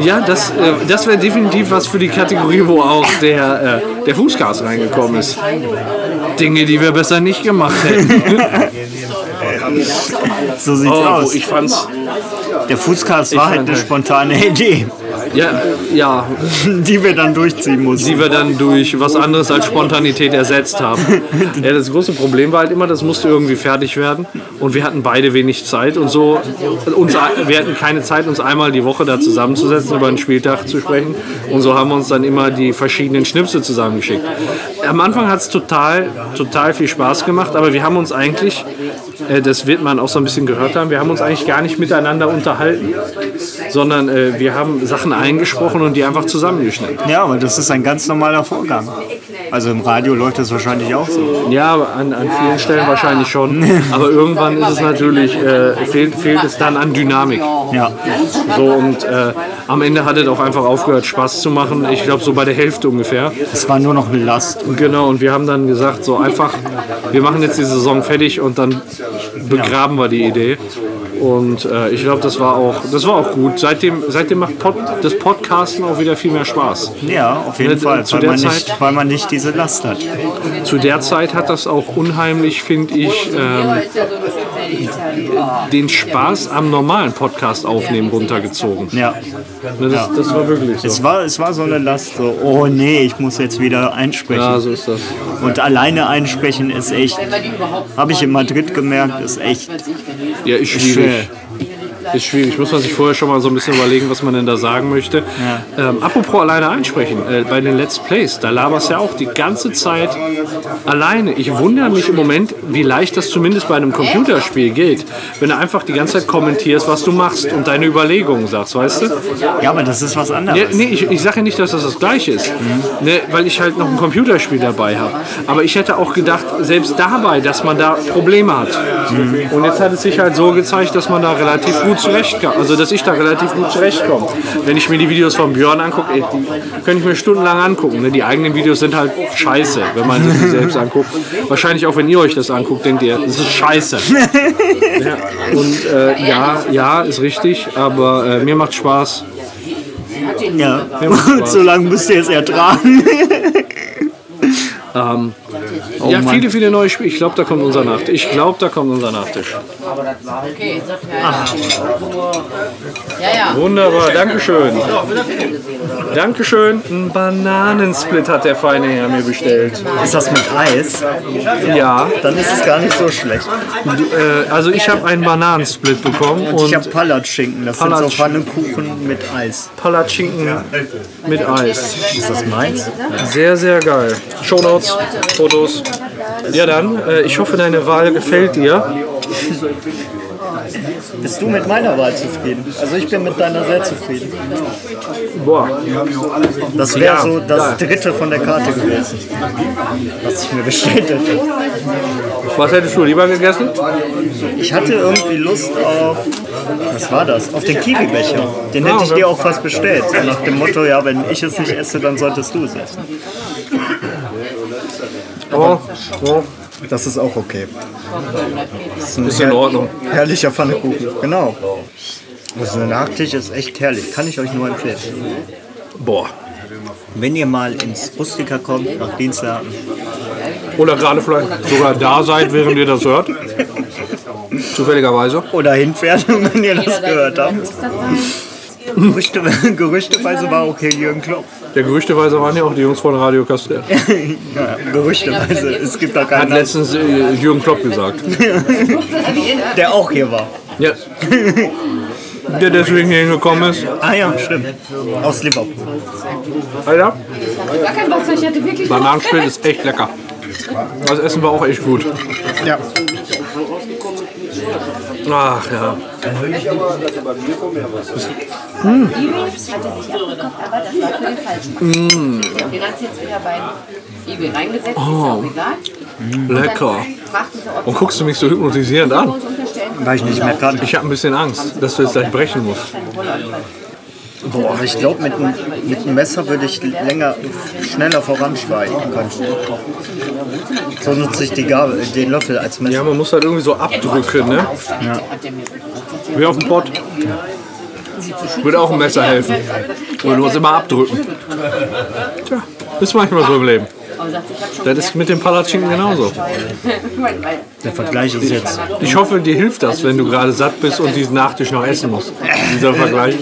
Ja, das wäre definitiv was für die Kategorie, wo auch der Fußgast reingekommen ist. Dinge, die wir besser nicht gemacht hätten. haben. So sieht's aus. Ich fand's, der Fußcast war halt eine spontane Idee. Ja, ja. Die wir dann durchziehen mussten. Die wir dann durch was anderes als Spontanität ersetzt haben. Ja, das große Problem war halt immer, das musste irgendwie fertig werden. Und wir hatten beide wenig Zeit. Und so, wir hatten keine Zeit, uns einmal die Woche da zusammenzusetzen, über einen Spieltag zu sprechen. Und so haben wir uns dann immer die verschiedenen Schnipsel zusammengeschickt. Am Anfang hat es total viel Spaß gemacht, aber wir haben uns eigentlich, das wird man auch so ein bisschen gehört haben, wir haben uns eigentlich gar nicht miteinander unterhalten, sondern wir haben Sachen eingesprochen und die einfach zusammengeschnitten. Ja, aber das ist ein ganz normaler Vorgang. Also im Radio läuft das wahrscheinlich auch so. Ja, an vielen Stellen wahrscheinlich schon. Aber irgendwann ist es natürlich, fehlt es dann an Dynamik. Ja. So, und am Ende hat es auch einfach aufgehört, Spaß zu machen. Ich glaube, so bei der Hälfte ungefähr. Es war nur noch eine Last. Genau, und wir haben dann gesagt, so einfach, wir machen jetzt die Saison fertig und dann begraben wir die Idee. Und ich glaube, das war auch gut. Seitdem macht das Podcasten auch wieder viel mehr Spaß. Ja, auf jeden Fall, weil man nicht diese Last hat. Zu der Zeit hat das auch unheimlich, finde ich, den Spaß am normalen Podcast aufnehmen runtergezogen. Ja. Das war wirklich so. Es war so eine Last, so, oh nee, ich muss jetzt wieder einsprechen. Ja, so ist das. Und alleine einsprechen ist echt, habe ich in Madrid gemerkt, ist echt schwierig. Ist schwierig. Muss man sich vorher schon mal so ein bisschen überlegen, was man denn da sagen möchte. Ja. Apropos alleine einsprechen, bei den Let's Plays, da laberst ja auch die ganze Zeit alleine. Ich wundere mich im Moment, wie leicht das zumindest bei einem Computerspiel geht, wenn du einfach die ganze Zeit kommentierst, was du machst und deine Überlegungen sagst, weißt du? Ja, aber das ist was anderes. Ja, nee, ich sage ja nicht, dass das das Gleiche ist, ne, weil ich halt noch ein Computerspiel dabei habe. Aber ich hätte auch gedacht, selbst dabei, dass man da Probleme hat. Mhm. Und jetzt hat es sich halt so gezeigt, dass man da relativ gut zurechtkam. Also, dass ich da relativ gut zurechtkomme. Wenn ich mir die Videos von Björn angucke, die könnte ich mir stundenlang angucken. Ne? Die eigenen Videos sind halt scheiße, wenn man sie selbst anguckt. Wahrscheinlich auch, wenn ihr euch das anguckt, denkt ihr, das ist scheiße. Ja. Und ja, ist richtig, aber mir macht Spaß. Ja, so lange müsst ihr jetzt ertragen. Ja, viele neue Spiele. Ich glaube, da kommt unser Nachtisch. Ach. Wunderbar, Dankeschön. Ein Bananensplit hat der feine Herr mir bestellt. Ist das mit Eis? Ja. Dann ist es gar nicht so schlecht. Also ich habe einen Bananensplit bekommen. Und ich habe Palatschinken. Das sind so Pfannkuchen mit Eis. Palatschinken mit Eis. Ist das meins? Sehr, sehr geil. Shownotes, Fotos. Ja dann, ich hoffe, deine Wahl gefällt dir. Bist du mit meiner Wahl zufrieden? Also ich bin mit deiner sehr zufrieden. Boah. Das wäre so das dritte von der Karte gewesen, was ich mir bestellt hätte. Was hättest du lieber gegessen? Ich hatte irgendwie Lust auf... Was war das? Auf den Kiwi-Becher. Den hätte ich dir auch fast bestellt. So nach dem Motto, ja, wenn ich es nicht esse, dann solltest du es essen. Oh. Das ist auch okay. Das ist in Ordnung. Herrlicher Pfannkuchen. Genau. Also der Nachtisch ist echt herrlich. Kann ich euch nur empfehlen. Boah. Wenn ihr mal ins Rustika kommt, nach Dienstlaken. Oder gerade vielleicht sogar da seid, während ihr das hört. Zufälligerweise. Oder hinfährt, wenn ihr das gehört habt. Gerüchteweise war okay Jürgen Klopp. Der Gerüchteweise waren ja auch die Jungs von Radio Castell. Ja, gerüchteweise, es gibt da keinen. Hat letztens Jürgen Klopp gesagt. Der auch hier war. Ja. Der deswegen hier hingekommen ist. Ah ja, stimmt. Aus Liverpool. Alter. Bananensplit ist echt lecker. Das Essen war auch echt gut. Ja. Ach ja. Oh. Lecker. Und guckst du mich so hypnotisierend an? Weil ich nicht mehr kann. Ich habe ein bisschen Angst, dass du jetzt gleich brechen musst. Boah, ich glaube, mit einem Messer würde ich schneller voranschreiten können. So nutze ich die Gabel, den Löffel als Messer. Ja, man muss halt irgendwie so abdrücken, ne? Ja. Wie auf dem Pott. Würde auch ein Messer helfen. Oder du musst immer abdrücken. Tja, ist manchmal so im Leben. Das ist mit dem Palatschinken genauso. Der Vergleich ist jetzt. Ich hoffe, dir hilft das, wenn du gerade satt bist und diesen Nachtisch noch essen musst. Dieser Vergleich.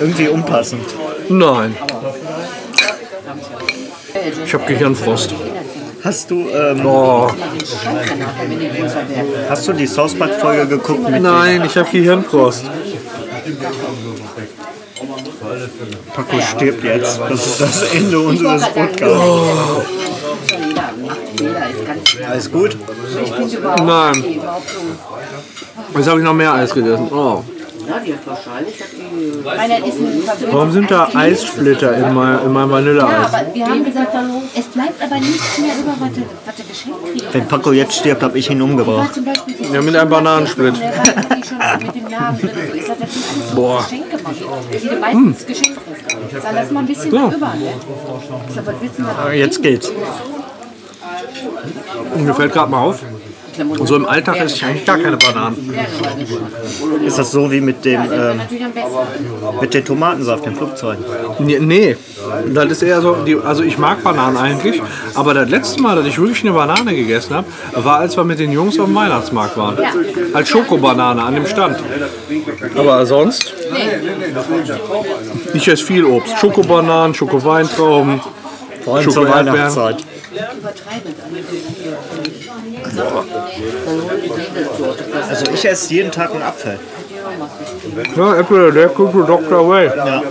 Irgendwie unpassend. Nein. Ich habe Gehirnfrost. Hast du die Sauce Bad Folge geguckt? Nein, ich habe Gehirnfrost. Paco stirbt jetzt. Das ist das Ende unseres Podcasts. Oh. Alles gut? Nein. Jetzt habe ich noch mehr Eis gegessen. Oh. Warum sind da Eissplitter in meinem Vanilleeis? Ja, aber wir haben gesagt, es bleibt aber nichts mehr über, was der Geschenk kriegt. Wenn Paco jetzt stirbt, habe ich ihn umgebracht. Ja, mit einem Bananensplit. Boah. Jetzt geht's. Mir fällt gerade mal auf. Und so im Alltag esse ich eigentlich gar keine Bananen. Ist das so wie mit dem Tomatensaft im Flugzeug? Nee, das ist eher so, also ich mag Bananen eigentlich, aber das letzte Mal, dass ich wirklich eine Banane gegessen habe, war, als wir mit den Jungs auf dem Weihnachtsmarkt waren. Als Schokobanane an dem Stand. Aber sonst, ich esse viel Obst. Schokobananen, Schokoweintrauben, Schoko-Erdbeeren. Also ich esse jeden Tag einen Apfel. Ja, Äpfel, der kommt von Dr. Way. Ja.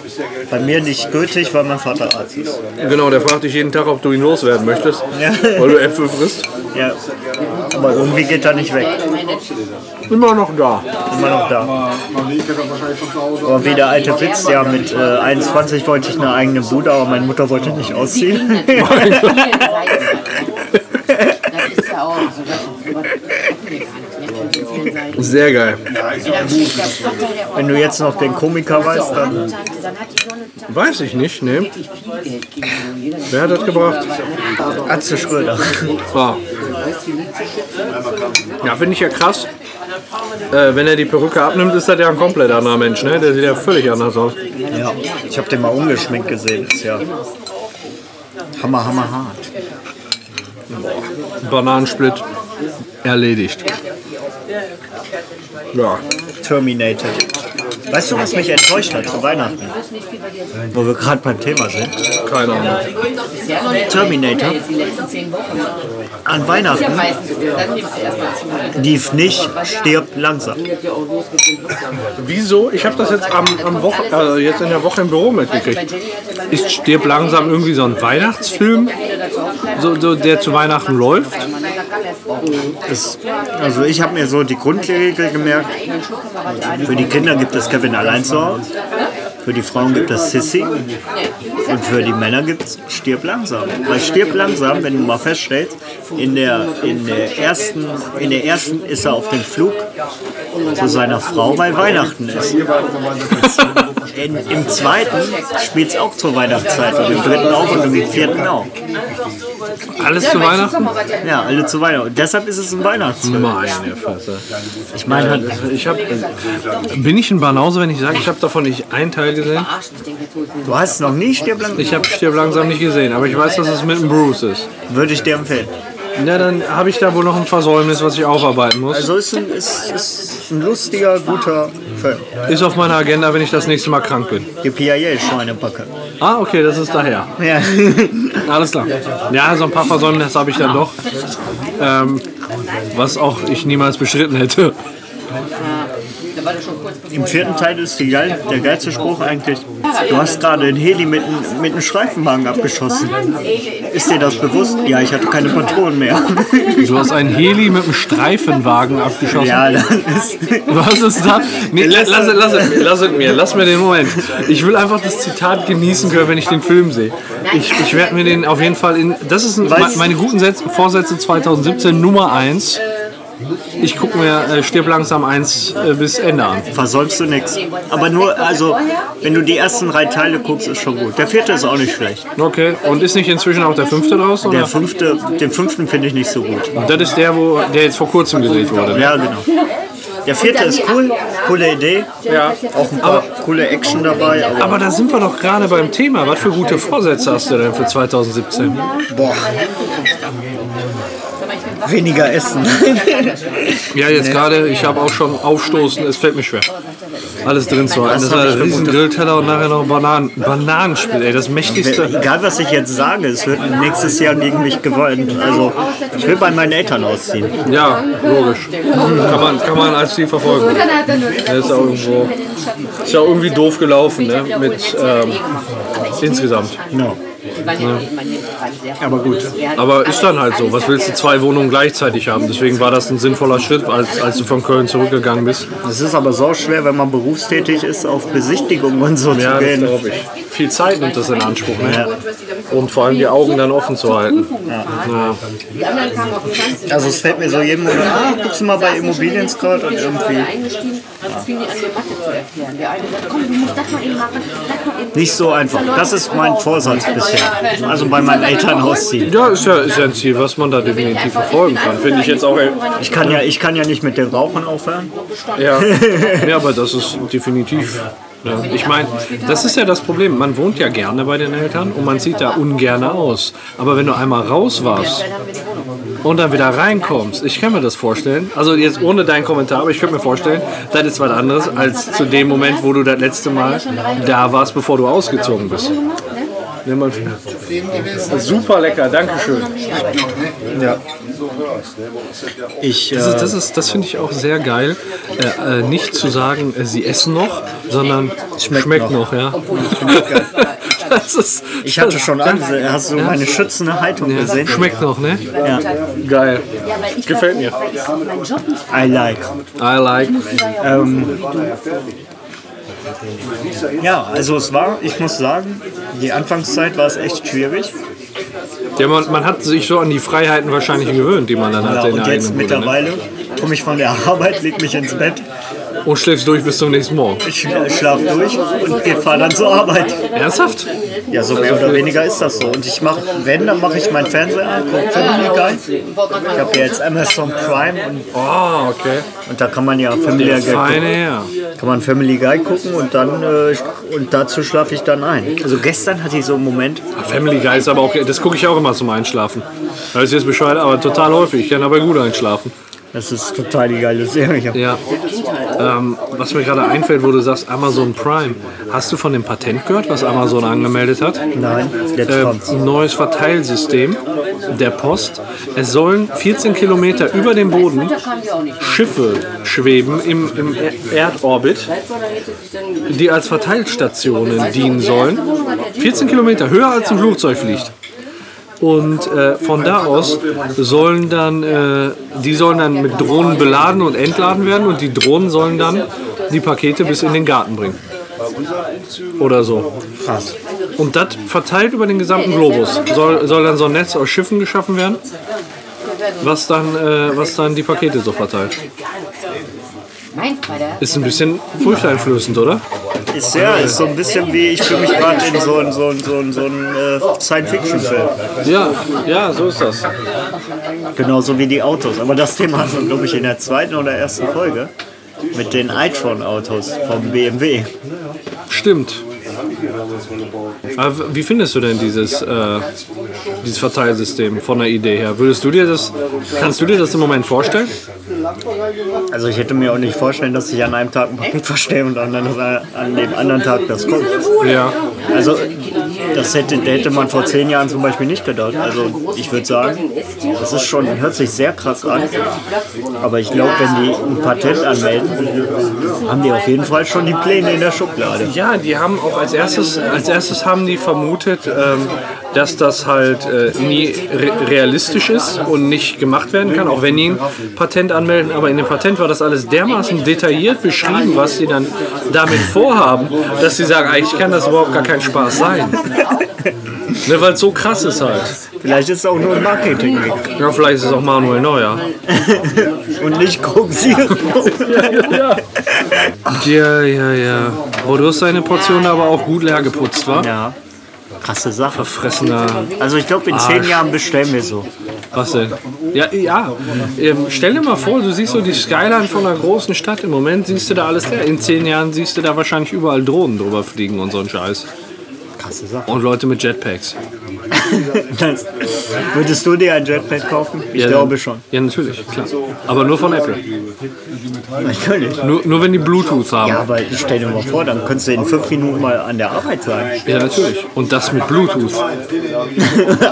Bei mir nicht gültig, weil mein Vater Arzt ist. Genau, der fragt dich jeden Tag, ob du ihn loswerden möchtest, ja, weil du Äpfel frisst. Ja, aber irgendwie geht er nicht weg. Immer noch da. Aber wie der alte Witz, ja, mit 21 wollte ich eine eigene Bude, aber meine Mutter wollte nicht ausziehen. Sehr geil. Wenn du jetzt noch den Komiker weißt, dann... Weiß ich nicht, ne? Wer hat das gebracht? Atze Schröder. Wow. Ja, finde ich ja krass. Wenn er die Perücke abnimmt, ist das ja ein komplett anderer Mensch, ne? Der sieht ja völlig anders aus. Ja, ich habe den mal ungeschminkt gesehen. Ist ja hammer hart. Bananensplit erledigt. Ja. Terminated. Weißt du, was mich enttäuscht hat zu Weihnachten? Wo wir gerade beim Thema sind. Keine Ahnung. Terminator. An Weihnachten lief nicht, stirbt langsam. Wieso? Ich habe das jetzt jetzt in der Woche im Büro mitgekriegt. Ist Stirb langsam irgendwie so ein Weihnachtsfilm, so der zu Weihnachten läuft? Also ich habe mir so die Grundregel gemerkt. Für die Kinder gibt es Kevin allein zu Hause. Für die Frauen gibt es Sissy. Und für die Männer gibt es Stirb langsam. Weil Stirb langsam, wenn du mal feststellst, in der ersten ist er auf dem Flug zu seiner Frau, weil Weihnachten ist. Im zweiten spielt es auch zur Weihnachtszeit. Und im dritten auch und im vierten auch. Alles zu Weihnachten? Ja, alle zu Weihnachten. Und deshalb ist es ein Weihnachtsfilm. Meine Fresse. Ich meine, bin ich ein Banause, wenn ich sage, ich habe davon nicht einen Teil gesehen? Du hast noch nie Stirb langsam? Ich habe Stirb langsam nicht gesehen, aber ich weiß, dass es mit dem Bruce ist. Würde ich dir empfehlen. Na, dann habe ich da wohl noch ein Versäumnis, was ich aufarbeiten muss. Also ist ein lustiger, guter Film. Ist auf meiner Agenda, wenn ich das nächste Mal krank bin. Die PIA-Schweinebacke. Ah, okay, das ist daher. Ja. Alles klar. Ja, so ein paar Versäumnisse habe ich dann doch. Was auch ich niemals beschritten hätte. Im vierten Teil ist der geilste Spruch eigentlich, du hast gerade den Heli mit einem Streifenwagen abgeschossen. Ist dir das bewusst? Ja, ich hatte keine Patronen mehr. Du hast einen Heli mit einem Streifenwagen abgeschossen? Ja, das ist... Was ist das? Nee, lass mir den Moment. Ich will einfach das Zitat genießen können, wenn ich den Film sehe. Ich werde mir den auf jeden Fall in... Das ist meine guten Vorsätze 2017 Nummer 1. Ich gucke mir Stirb langsam 1 bis Ende an. Versäumst du nichts. Aber nur, also, wenn du die ersten 3 Teile guckst, ist schon gut. Der 4. ist auch nicht schlecht. Okay, und ist nicht inzwischen auch der 5. draußen? Oder? Den 5. finde ich nicht so gut. Und das ist der jetzt vor kurzem gedreht wurde. Ja, genau. Der vierte ist cool, coole Idee, ja. Auch ein paar coole Action dabei. Aber da sind wir doch gerade beim Thema. Was für gute Vorsätze hast du denn für 2017? Boah. Weniger essen. Ja, jetzt gerade, ich habe auch schon aufstoßen, es fällt mir schwer. Alles drin zu haben. Das ist ein riesen Grillteller und nachher noch Bananensplit, ey, das mächtigste. Egal, was ich jetzt sage, es wird nächstes Jahr gegen mich gewollt. Also, ich will bei meinen Eltern ausziehen. Ja, logisch. Kann man als Ziel verfolgen. Das ist auch irgendwo, ist ja irgendwie doof gelaufen, ne? Mit, insgesamt. No. Ja. Aber gut. Aber ist dann halt so. Was willst du, 2 Wohnungen gleichzeitig haben? Deswegen war das ein sinnvoller Schritt, als du von Köln zurückgegangen bist. Es ist aber so schwer, wenn man berufstätig ist, auf Besichtigungen und so zu gehen. Ja, glaube ich. Viel Zeit nimmt das in Anspruch. Ne? Ja. Und vor allem die Augen dann offen zu halten. Ja. Ja. Also es fällt mir so jeden Monat, guckst du mal bei Immobilien Scout und irgendwie... Ja. Nicht so einfach. Das ist mein Vorsatz bisher. Also bei meinen Eltern ausziehen. Ja, ist ja ein Ziel, was man da definitiv verfolgen kann. Finde ich jetzt auch. Ich kann ja nicht mit dem Rauchen aufhören. Ja, ja, aber das ist definitiv. Ja, ich meine, das ist ja das Problem. Man wohnt ja gerne bei den Eltern und man sieht da ungern aus. Aber wenn du einmal raus warst und dann wieder reinkommst, ich kann mir das vorstellen, also jetzt ohne deinen Kommentar, aber ich könnte mir vorstellen, das ist was anderes als zu dem Moment, wo du das letzte Mal da warst, bevor du ausgezogen bist. Super lecker, dankeschön. Ja. Das finde ich auch sehr geil, nicht zu sagen, sie essen noch, sondern schmeckt noch. Ja. Ich hatte schon Angst, hast du meine schützende Haltung gesehen? Schmeckt noch, ne? Ja. Geil. Gefällt mir. I like. Ja, also ich muss sagen, die Anfangszeit war es echt schwierig. Ja, man hat sich so an die Freiheiten wahrscheinlich gewöhnt, die man dann hatte. Ja, und jetzt mittlerweile komme ich von der Arbeit, lege mich ins Bett. Und schläfst durch bis zum nächsten Morgen? Ich schlafe durch und fahre dann zur Arbeit. Ernsthaft? Ja, so mehr oder weniger ist das so. Und ich mache, dann mache ich meinen Fernseher an, gucke Family Guy. Ich habe ja jetzt Amazon Prime. Und da kann man ja Family Guy gucken. Kann man Family Guy gucken und dann und dazu schlafe ich dann ein. Also gestern hatte ich so einen Moment. Family Guy ist aber auch, das gucke ich auch immer zum Einschlafen. Das ist jetzt bescheuert, aber total häufig. Ich kann aber gut einschlafen. Das ist total die geile Serie. Ja. Was mir gerade einfällt, wo du sagst, Amazon Prime. Hast du von dem Patent gehört, was Amazon angemeldet hat? Nein. Ein neues Verteilsystem der Post. Es sollen 14 Kilometer über dem Boden Schiffe schweben im Erdorbit, die als Verteilstationen dienen sollen. 14 Kilometer, höher als ein Flugzeug fliegt. Und von da aus sollen dann mit Drohnen beladen und entladen werden und die Drohnen sollen dann die Pakete bis in den Garten bringen. Oder so. Krass. Und das verteilt über den gesamten Globus. Soll dann so ein Netz aus Schiffen geschaffen werden, was dann die Pakete so verteilt. Ist ein bisschen furchteinflößend, oder? Ist so ein bisschen wie, ich fühle mich gerade in so einem Science-Fiction-Film. Ja, so ist das. Genauso wie die Autos. Aber das Thema hatten wir, glaube ich, in der 2. oder 1. Folge mit den e-tron-Autos vom BMW. Stimmt. Aber wie findest du denn dieses Verteilsystem von der Idee her? Kannst du dir das im Moment vorstellen? Also ich hätte mir auch nicht vorstellen, dass ich an einem Tag ein Paket verstehe und an dem anderen Tag das kommt. Ja. Also das hätte man vor 10 Jahren zum Beispiel nicht gedacht. Also ich würde sagen, das ist schon, hört sich sehr krass an. Aber ich glaube, wenn die ein Patent anmelden, haben die auf jeden Fall schon die Pläne in der Schublade. Ja, die haben auch als erstes haben die vermutet, dass das halt nie realistisch ist und nicht gemacht werden kann, auch wenn die ein Patent anmelden. Aber in dem Patent war das alles dermaßen detailliert beschrieben, was sie dann damit vorhaben, dass sie sagen, eigentlich kann das überhaupt gar kein Spaß sein. Ne, weil es so krass ist halt. Vielleicht ist es auch nur ein Marketing. Ja, vielleicht ist es auch Manuel Neuer. Und nicht Koksierung. Ja. Oh, du hast deine Portion aber auch gut leer geputzt, wa? Ja. krasse Sache. Verfressener. Also ich glaube, in 10 Jahren bestellen wir so. Was denn? Ja. Stell dir mal vor, du siehst so die Skyline von einer großen Stadt. Im Moment siehst du da alles leer. In 10 Jahren siehst du da wahrscheinlich überall Drohnen drüber fliegen und so einen Scheiß. Krasse Sache. Und Leute mit Jetpacks. Das, würdest du dir ein Jetpack kaufen? Ich glaube schon. Ja, natürlich, klar. Aber nur von Apple. Natürlich. Nur wenn die Bluetooth haben. Ja, aber ich stell dir mal vor, dann könntest du in 5 Minuten mal an der Arbeit sein. Ja, natürlich. Und das mit Bluetooth.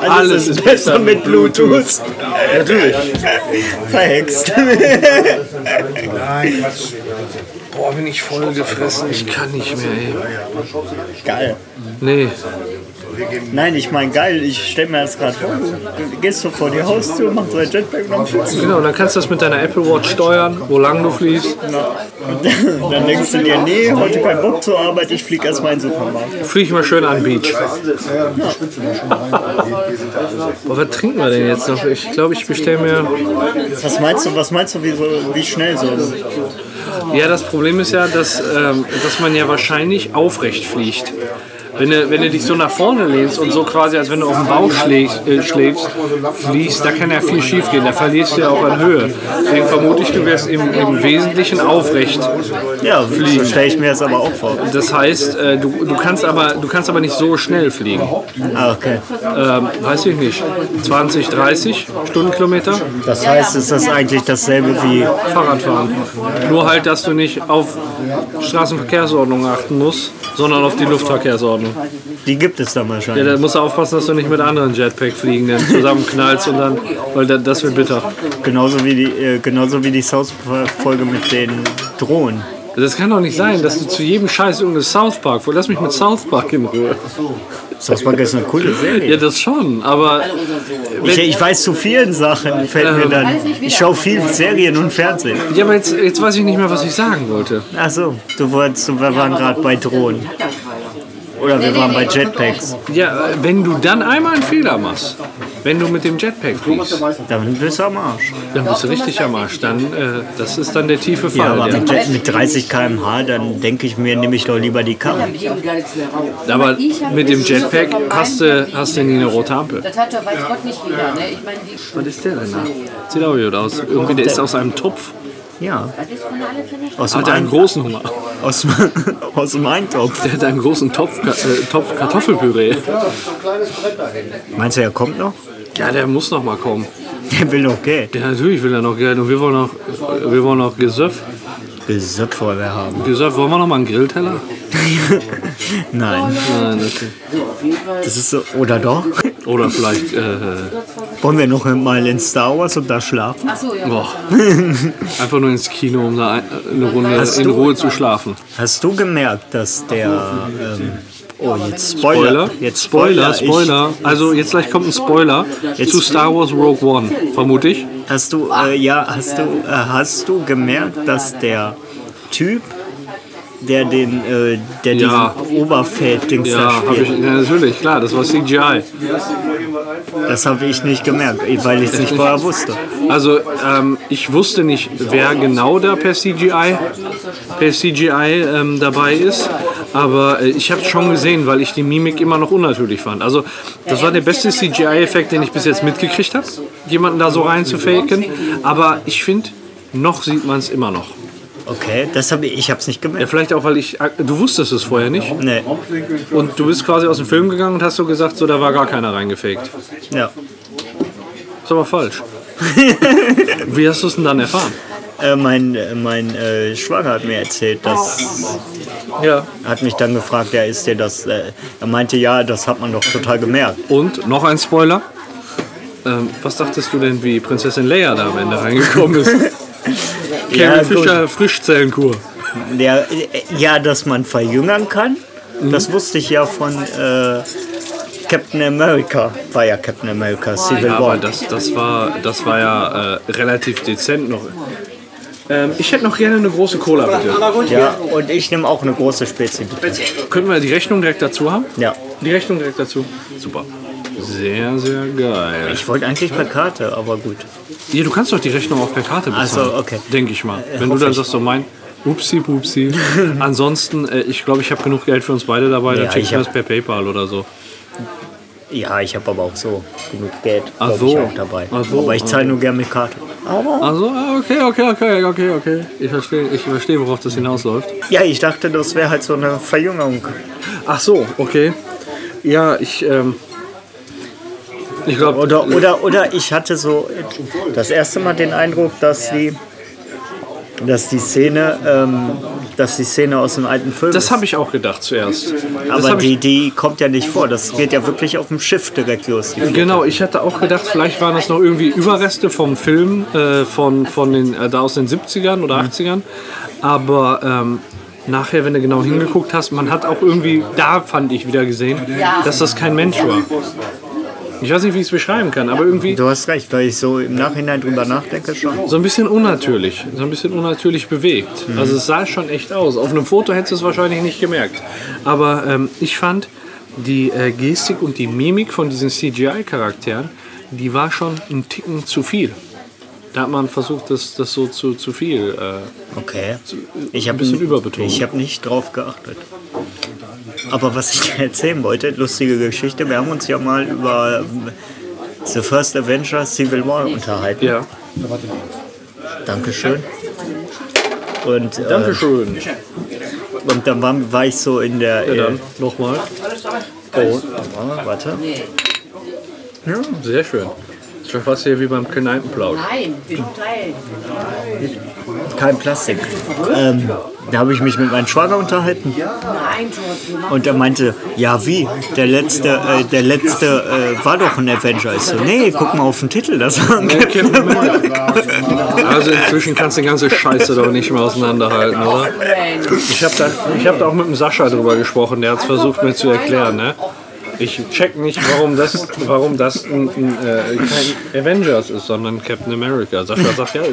Alles ist besser mit Bluetooth. Natürlich. Verhext. Nein, boah, bin ich voll gefressen. Ich kann nicht mehr, ey. Geil. Nee. Nein, ich meine geil, ich stelle mir das gerade vor, du gehst so vor die Haustür, machst so ein Jetpack und dann fliegst du. Genau, und dann kannst du das mit deiner Apple Watch steuern, wo lang du fliegst. Dann denkst du dir, nee, heute kein Bock zur Arbeit, ich flieg erstmal in den Supermarkt. Flieg ich mal schön an den Beach. Boah, was trinken wir denn jetzt noch? Ich glaube, ich bestelle mir... Was meinst du, wie schnell so? Ja, das Problem ist ja, dass man ja wahrscheinlich aufrecht fliegt. Wenn du dich so nach vorne lehnst und so quasi, als wenn du auf den Bauch schlägst, fliegst, da kann ja viel schief gehen, da verlierst du ja auch an Höhe. Deswegen vermute ich, du wärst im Wesentlichen aufrecht. Ja, fliegen. So stelle ich mir das aber auch vor. Das heißt, du kannst aber nicht so schnell fliegen. Ah, okay. Weiß ich nicht, 20, 30 Stundenkilometer. Das heißt, ist das eigentlich dasselbe wie Fahrradfahren. Nur halt, dass du nicht auf Straßenverkehrsordnung achten musst, sondern auf die Luftverkehrsordnung. Die gibt es dann wahrscheinlich. Ja, da musst du aufpassen, dass du nicht mit anderen Jetpack-Fliegenden zusammenknallst und dann, weil das wird bitter. Genauso wie die South-Folge mit den Drohnen. Das kann doch nicht sein, dass du zu jedem Scheiß irgendein South Park... Lass mich mit South Park in Ruhe. South Park ist eine coole Serie. Ja, das schon, aber... Ich weiß zu vielen Sachen, fällt mir dann... Ich schaue viele Serien und Fernsehen. Ja, aber jetzt weiß ich nicht mehr, was ich sagen wollte. Ach so, wir waren gerade bei Drohnen. Oder wir waren bei Jetpacks. Ja, wenn du dann einmal einen Fehler machst, wenn du mit dem Jetpack fliegst, dann bist du am Arsch. Dann bist du richtig am Arsch. Dann, das ist dann der tiefe Fall. Ja, aber mit 30 km/h, dann denke ich mir, nehme ich doch lieber die Karre. Aber mit dem Jetpack hast du nie eine rote Ampel. Das hat der weiß Gott nicht wieder. Ne? Ich meine, was ist der denn da? Sieht auch gut aus. Irgendwie, der ist aus einem Topf. Ja. Hat er einen großen Hunger? Aus dem Eintopf. Der hat einen großen Topf Kartoffelpüree. Meinst du, er kommt noch? Ja, der muss noch mal kommen. Der will noch Geld. Ja, natürlich will er noch Geld. Und wir wollen noch Gesöff. Gesöff wollen wir haben. Gesöff, wollen wir noch mal einen Grillteller? Nein. Okay. Das ist so, oder doch? Oder vielleicht... Wollen wir noch mal in Star Wars und da schlafen? Ach so, ja. Boah. Einfach nur ins Kino, um da eine Runde in Ruhe zu schlafen. Hast du gemerkt, dass der... oh, jetzt Spoiler. Spoiler. Also jetzt gleich kommt ein Spoiler jetzt zu Star Wars Rogue One, vermute ich. Hast du gemerkt, dass der Typ... der diesen Oberfeld-Dings spielt. Ja, natürlich, klar, das war CGI. Das habe ich nicht gemerkt, weil ich es nicht vorher wusste. Also, ich wusste nicht, wer genau da per CGI dabei ist, aber ich habe es schon gesehen, weil ich die Mimik immer noch unnatürlich fand. Also, das war der beste CGI-Effekt, den ich bis jetzt mitgekriegt habe, jemanden da so reinzufaken, aber ich finde, noch sieht man es immer noch. Okay, ich habe es nicht gemerkt. Ja, vielleicht auch, weil du wusstest es vorher nicht. Nee. Und du bist quasi aus dem Film gegangen und hast so gesagt, so da war gar keiner reingefaked. Ja. Ist aber falsch. Wie hast du es denn dann erfahren? Mein Schwager hat mir erzählt, dass... Ja. Hat mich dann gefragt, ja, ist dir das... er meinte, ja, das hat man doch total gemerkt. Und, noch ein Spoiler. Was dachtest du denn, wie Prinzessin Leia da am Ende reingekommen ist? Kevin Fischer, Frischzellenkur. Ja, dass man verjüngern kann, das wusste ich ja von Captain America. War ja Captain America, Civil War. Aber das war ja relativ dezent noch. Ich hätte noch gerne eine große Cola, bitte. Ja, und ich nehme auch eine große Spezi. Können wir die Rechnung direkt dazu haben? Ja. Die Rechnung direkt dazu? Super. Sehr, sehr geil. Ich wollte eigentlich per Karte, aber gut. Ja, du kannst doch die Rechnung auch per Karte bezahlen. Also, okay. Denke ich mal. Wenn du dann sagst, so mein Upsi-Pupsi. Ansonsten, ich glaube, ich habe genug Geld für uns beide dabei, dann checkst du das per PayPal oder so. Ja, ich habe aber auch so genug Geld, glaube ich, auch dabei. Aber ich zahle nur gerne mit Karte. Okay. Ich verstehe, worauf das hinausläuft. Ja, ich dachte, das wäre halt so eine Verjüngung. Ach so, okay. Ja, ich glaube... Oder ich hatte so das erste Mal den Eindruck, dass die Szene aus dem alten Film. Das habe ich auch gedacht zuerst. Aber die kommt ja nicht vor. Das geht ja wirklich auf dem Schiff direkt los. Genau, ich hatte auch gedacht, vielleicht waren das noch irgendwie Überreste vom Film von den aus den 70ern oder 80ern. Aber nachher, wenn du genau hingeguckt hast, man hat auch irgendwie, da fand ich wieder gesehen, dass das kein Mensch war. Ich weiß nicht, wie ich es beschreiben kann, aber irgendwie... Du hast recht, weil ich so im Nachhinein drüber nachdenke schon. So ein bisschen unnatürlich bewegt. Mhm. Also es sah schon echt aus. Auf einem Foto hättest du es wahrscheinlich nicht gemerkt. Aber ich fand, die Gestik und die Mimik von diesen CGI-Charakteren, die war schon einen Ticken zu viel. Da hat man versucht, das so zu viel... okay. Ein bisschen überbetont. Ich habe nicht drauf geachtet. Aber was ich dir erzählen wollte, lustige Geschichte, wir haben uns ja mal über The First Avenger Civil War unterhalten. Ja. Dankeschön. Dankeschön. Und dann war ich so in der... Ja, dann nochmal. Oh, warte. Ja, sehr schön. Schon fast hier wie beim Kneipenplausch. Nein, kein Plastik. Da habe ich mich mit meinem Schwager unterhalten. Und er meinte, ja wie, der letzte war doch ein Avenger. Ich so, nee, guck mal auf den Titel. Das war ein Captain America. Also inzwischen kannst du die ganze Scheiße doch nicht mehr auseinanderhalten, oder? Ich hab da auch mit dem Sascha drüber gesprochen. Der hat es versucht mir zu erklären, ne? Ich check nicht, warum das kein Avengers ist, sondern Captain America. Sascha sagt, ja,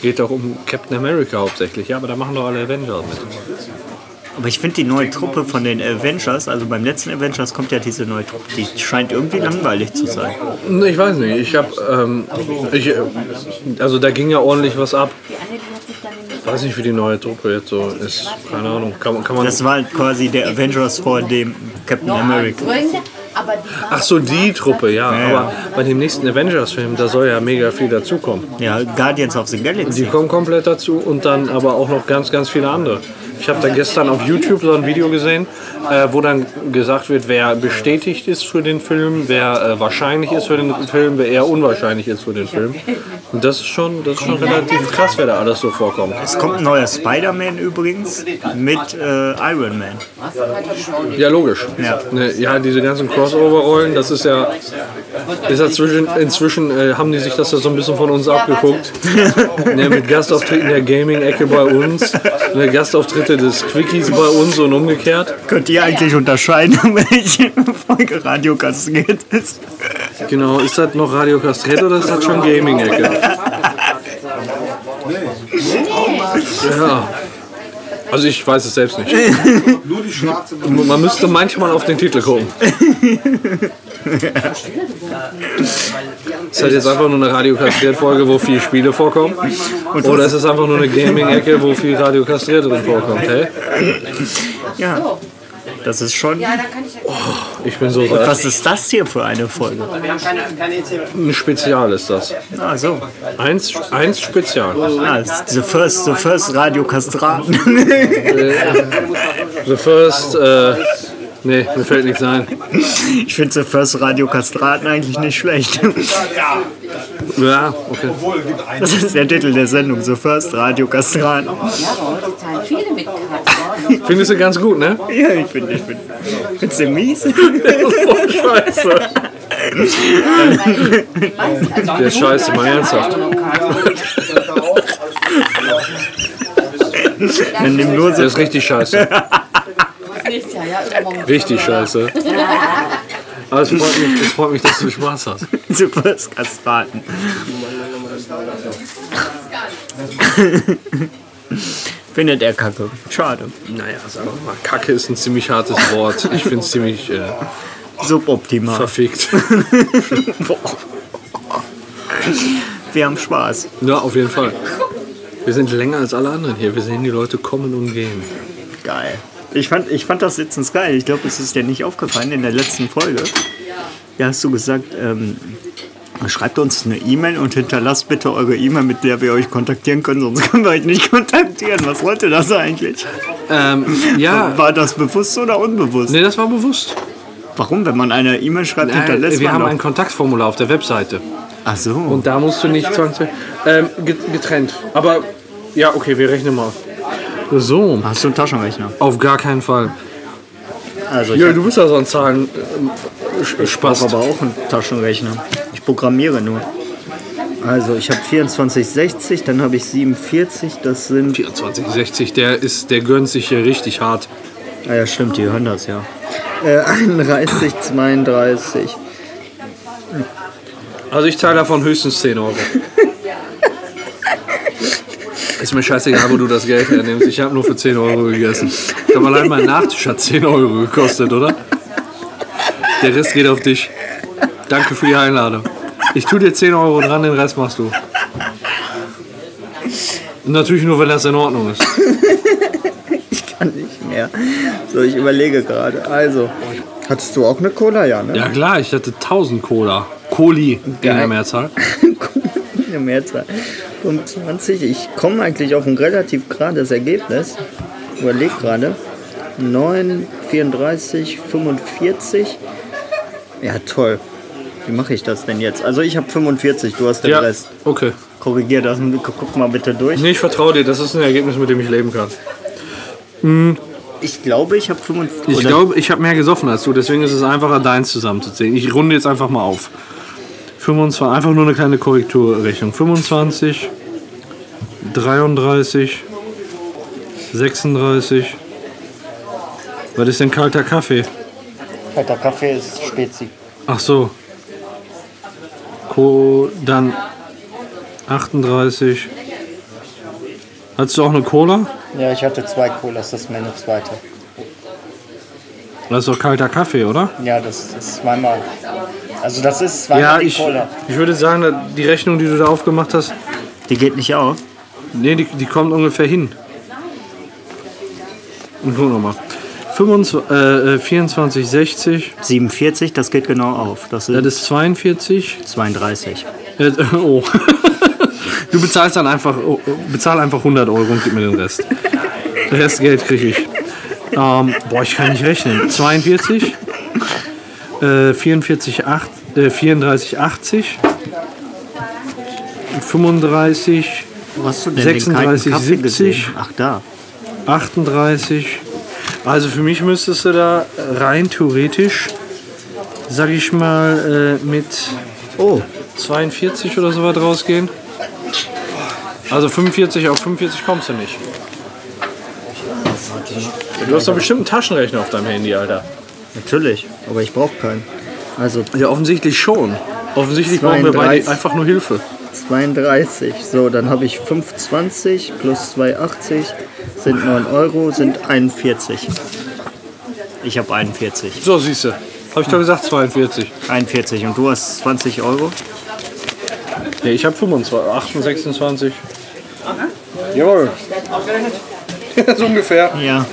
geht doch um Captain America hauptsächlich. Ja, aber da machen doch alle Avengers mit. Aber ich finde die neue Truppe von den Avengers, also beim letzten Avengers kommt ja diese neue Truppe, die scheint irgendwie langweilig zu sein. Ich weiß nicht, also da ging ja ordentlich was ab. Ich weiß nicht, wie die neue Truppe jetzt so ist. Keine Ahnung. Kann man das war quasi der Avengers vor dem Captain America. Ach so, die Truppe, ja. Aber bei dem nächsten Avengers-Film, da soll ja mega viel dazukommen. Ja, Guardians of the Galaxy. Die kommen komplett dazu und dann aber auch noch ganz, ganz viele andere. Ich habe da gestern auf YouTube so ein Video gesehen, wo dann gesagt wird, wer bestätigt ist für den Film, wer wahrscheinlich ist für den Film, wer eher unwahrscheinlich ist für den Film. Und das ist schon relativ krass, wer da alles so vorkommt. Es kommt ein neuer Spider-Man übrigens mit Iron Man. Ja, logisch. Ja, diese ganzen Crossover-Rollen, das ist ja... Inzwischen haben die sich das ja so ein bisschen von uns abgeguckt. Ne, mit Gastauftritten der Gaming-Ecke bei uns, ne, Gastauftritte des Quickies bei uns und umgekehrt. Könnt ihr eigentlich unterscheiden, um welche Folge Radio Kastriert ist? Genau, ist das noch Radio Kastriert oder ist das schon Gaming-Ecke? Ja. Also ich weiß es selbst nicht. Man müsste manchmal auf den Titel gucken. Ist das jetzt einfach nur eine Radio-Kastriert-Folge, wo viele Spiele vorkommen? Oder ist es einfach nur eine Gaming-Ecke, wo viel Radio-Kastriert drin vorkommt? Hey? Ja, das ist schon... Oh, ich bin so reich. Was ist das hier für eine Folge? Ein Spezial ist das. Ah, so. Eins Spezial. Ah, the first Radio-Kastraten. The first... Nee, mir fällt nichts ein. Ich finde The First Radio Kastraten eigentlich nicht schlecht. Ja, okay. Das ist der Titel der Sendung, The First Radio Kastraten. Findest du ganz gut, ne? Ja, ich finde. Findest du mies? Oh, scheiße. Der ist scheiße, mal ernsthaft. Der ist richtig scheiße. Richtig scheiße. Aber es freut mich, dass du Spaß hast. Du wirst Kastraten. Findet er Kacke. Schade. Naja, sagen wir mal, Kacke ist ein ziemlich hartes Wort. Ich finde es ziemlich suboptimal. Verfickt. Wir haben Spaß. Ja, auf jeden Fall. Wir sind länger als alle anderen hier. Wir sehen die Leute kommen und gehen. Geil. Ich fand das letztens geil. Ich glaube, es ist dir nicht aufgefallen in der letzten Folge. Ja, hast du gesagt, schreibt uns eine E-Mail und hinterlasst bitte eure E-Mail, mit der wir euch kontaktieren können, sonst können wir euch nicht kontaktieren. Was wollte das eigentlich? Ja. War das bewusst oder unbewusst? Nee, das war bewusst. Warum? Wenn man eine E-Mail schreibt, hinterlässt wir man haben ein Kontaktformular auf der Webseite. Ach so. Und da musst du nicht getrennt. Aber ja, okay, wir rechnen mal. So. Hast du einen Taschenrechner? Auf gar keinen Fall. Also ja, du bist ja so ein Zahlen. Ich brauche aber auch einen Taschenrechner. Ich programmiere nur. Also ich habe 2460, dann habe ich 47, das sind... 2460, der gönnt sich hier richtig hart. Ah ja, stimmt, die hören das, ja. 31, 32. Also ich zahle davon höchstens 10 Euro. Ist mir scheißegal, wo du das Geld hernimmst. Ich habe nur für 10 Euro gegessen. Ich glaube, allein mein Nachtisch hat 10 Euro gekostet, oder? Der Rest geht auf dich. Danke für die Einladung. Ich tue dir 10 Euro dran, den Rest machst du. Und natürlich nur, wenn das in Ordnung ist. Ich kann nicht mehr. So, ich überlege gerade. Also, hattest du auch eine Cola? Ja, ne? Ja klar, ich hatte 1000 Cola. Coli in der Mehrzahl. In der Mehrzahl. Und 20. Ich komme eigentlich auf ein relativ gerades Ergebnis. Überleg gerade. 9, 34, 45. Ja, toll. Wie mache ich das denn jetzt? Also ich habe 45, du hast den Rest. Okay. Korrigier das und guck mal bitte durch. Nee, ich vertraue dir, das ist ein Ergebnis, mit dem ich leben kann. Hm. Ich glaube, ich habe 45. Ich glaube, ich habe mehr gesoffen als du, deswegen ist es einfacher, deins zusammenzuzählen. Ich runde jetzt einfach mal auf. 25, einfach nur eine kleine Korrekturrechnung. 25, 33, 36. Was ist denn kalter Kaffee? Kalter Kaffee ist Spezi. Ach so. Dann 38. Hattest du auch eine Cola? Ja, ich hatte 2 Colas, das ist meine zweite. Das ist doch kalter Kaffee, oder? Ja, das ist zweimal. Also das ist zweimal ja, die Cola. Ich würde sagen, die Rechnung, die du da aufgemacht hast... Die geht nicht auf? Nee, die kommt ungefähr hin. Und guck nochmal. 24, 60. 47, das geht genau auf. Das ist 42. 32. Oh. Du bezahlst dann einfach, bezahl einfach 100 Euro und gib mir den Rest. Den Rest Geld kriege ich. Ich kann nicht rechnen. 42. 44, 8, 34, 80. 35. Was denn, 36, 70. Ach da. 38. Also für mich müsstest du da rein theoretisch, sag ich mal, mit 42 oder so was rausgehen. Also 45 auf 45 kommst du nicht. Du hast doch bestimmt einen Taschenrechner auf deinem Handy, Alter. Natürlich, aber ich brauche keinen. Also ja, offensichtlich schon. Offensichtlich brauchen wir beide einfach nur Hilfe. 32, so, dann habe ich 5,20 plus 2,80 sind 9 Euro, sind 41. Ich habe 41. So, siehste, habe ich doch gesagt 42. 41 und du hast 20 Euro? Ne, ich habe 25, 26. Jawohl. So ungefähr. Ja.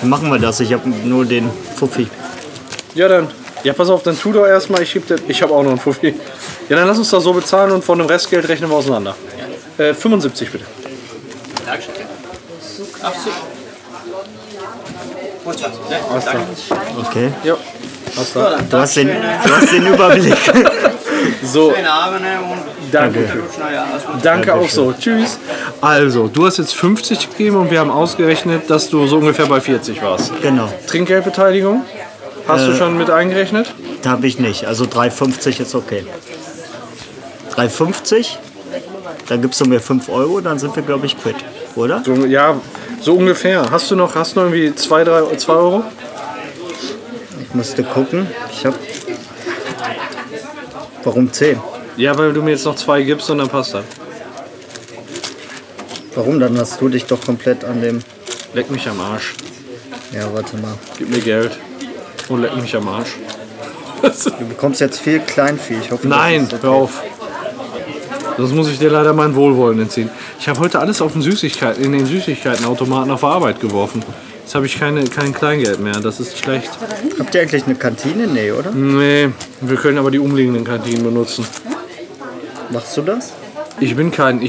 Dann machen wir das, ich habe nur den Fuffi. Ja, dann. Ja, pass auf, dann tu doch erstmal, ich habe auch noch einen Fuffi. Ja, dann lass uns das so bezahlen und von dem Restgeld rechnen wir auseinander. 75 bitte. Okay. Ja. Du hast den Überblick. So. Danke. Danke auch so. Tschüss. Also, du hast jetzt 50 gegeben und wir haben ausgerechnet, dass du so ungefähr bei 40 warst. Genau. Trinkgeldbeteiligung? Hast du schon mit eingerechnet? Da habe ich nicht. Also 3,50 ist okay. 3,50? Dann gibst du mir 5 Euro, dann sind wir, glaube ich, quitt. Oder? So, ja, so ungefähr. Hast du noch irgendwie 2 Euro? Ich musste gucken. Warum 10? Ja, weil du mir jetzt noch 2 gibst und dann passt das. Warum? Dann hast du dich doch komplett an dem... Leck mich am Arsch. Ja, warte mal. Gib mir Geld. Und leck mich am Arsch. Du bekommst jetzt viel Kleinvieh. Ich hoffe, nein, hör auf. Sonst muss ich dir leider mein Wohlwollen entziehen. Ich habe heute alles in den Süßigkeitenautomaten auf der Arbeit geworfen. Jetzt habe ich kein Kleingeld mehr, das ist schlecht. Habt ihr eigentlich eine Kantine? Nee, oder? Nee, wir können aber die umliegenden Kantinen benutzen. Machst du das? Ich bin kein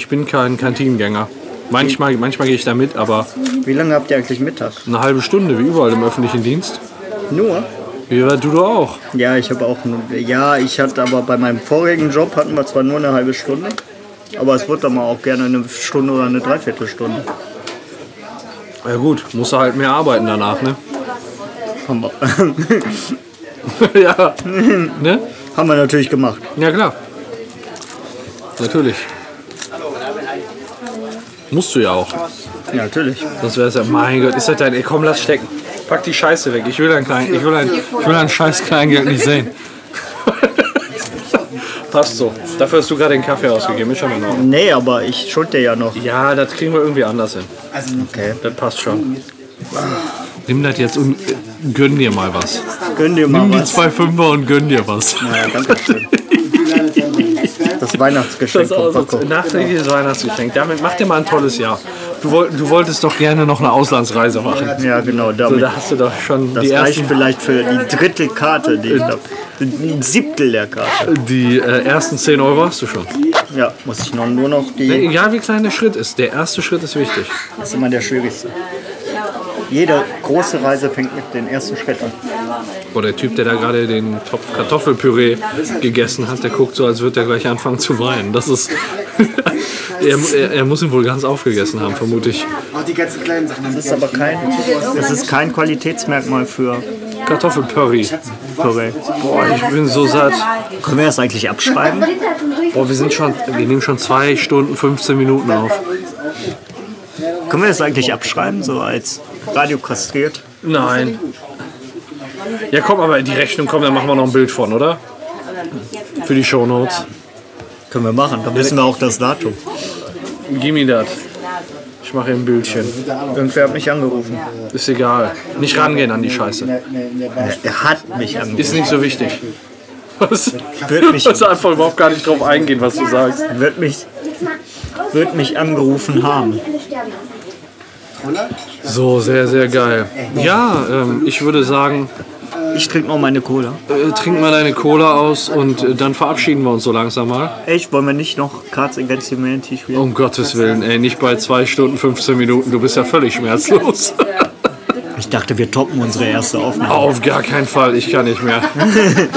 Kantinengänger. Manchmal gehe ich da mit, aber... Wie lange habt ihr eigentlich Mittag? Eine halbe Stunde, wie überall im öffentlichen Dienst. Nur? Ja, du auch. Ja, ich habe auch... Ja, ich hatte aber bei meinem vorigen Job hatten wir zwar nur eine halbe Stunde, aber es wird dann mal auch gerne eine Stunde oder eine Dreiviertelstunde. Ja gut, musst du halt mehr arbeiten danach, ne? Haben wir. Ja. Ne? Haben wir natürlich gemacht. Ja, klar. Natürlich. Musst du ja auch. Ja, natürlich. Sonst wäre es ja, mein Gott, ist das dein... Ey, komm, lass stecken. Pack die Scheiße weg. Ich will ein scheiß Kleingeld nicht sehen. Passt so. Dafür hast du gerade den Kaffee ausgegeben. Ist schon mal noch. Nee, aber ich schuld dir ja noch. Ja, das kriegen wir irgendwie anders hin. Okay. Das passt schon. Nimm das jetzt und gönn dir mal was. Nimm die 2 5er und gönn dir was. Naja, danke schön. Das Weihnachtsgeschenk. Nachträgliches Weihnachtsgeschenk. Damit mach dir mal ein tolles Jahr. Du wolltest doch gerne noch eine Auslandsreise machen. Ja, genau. Damit, so, da hast du doch schon das die ersten... Das vielleicht für die Drittelkarte, die ich habe. Ein Siebtel der Karte. Die ersten 10 Euro hast du schon. Ja, muss ich nur noch die... Nee, egal wie klein der Schritt ist, der erste Schritt ist wichtig. Das ist immer der schwierigste. Jede große Reise fängt mit dem ersten Schritt an. Boah, der Typ, der da gerade den Topf Kartoffelpüree gegessen hat, der guckt so, als würde er gleich anfangen zu weinen. Das ist... er muss ihn wohl ganz aufgegessen haben, vermute ich. Das ist aber kein Qualitätsmerkmal für... Kartoffelpüree. Boah, ich bin so satt. Können wir das eigentlich abschreiben? Boah, wir nehmen schon 2 Stunden 15 Minuten auf. Können wir das eigentlich abschreiben, so als Radio kastriert? Nein. Ja komm, aber die Rechnung kommt, dann machen wir noch ein Bild von, oder? Für die Shownotes. Können wir machen, dann wissen wir auch das Datum. Gib mir das. Ich mache ein Bildchen. Irgendwer hat mich angerufen. Ist egal. Nicht rangehen an die Scheiße. Er hat mich angerufen. Ist nicht so wichtig. Ich muss einfach überhaupt gar nicht drauf eingehen, was du sagst. Wird mich angerufen haben. So, sehr, sehr geil. Ja, ich würde sagen... Ich trinke mal meine Cola. Trink mal deine Cola aus und dann verabschieden wir uns so langsam mal. Echt? Wollen wir nicht noch Cards Against Humanity spielen? Um Gottes Willen, ey, nicht bei 2 Stunden 15 Minuten. Du bist ja völlig schmerzlos. Ich dachte, wir toppen unsere erste Aufnahme. Auf gar keinen Fall, ich kann nicht mehr.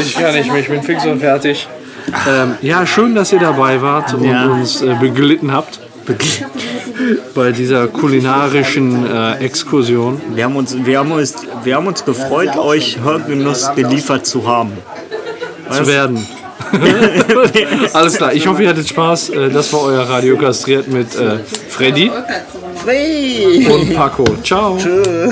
Ich bin fix und fertig. Ja, schön, dass ihr dabei wart und uns beglitten habt. Bei dieser kulinarischen Exkursion. Wir haben uns gefreut, euch Hörgenuss geliefert zu haben. Zu werden. Alles klar, ich hoffe, ihr hattet Spaß. Das war euer Radio Kastriert mit Freddy. Free. Und Paco. Ciao. Tschö.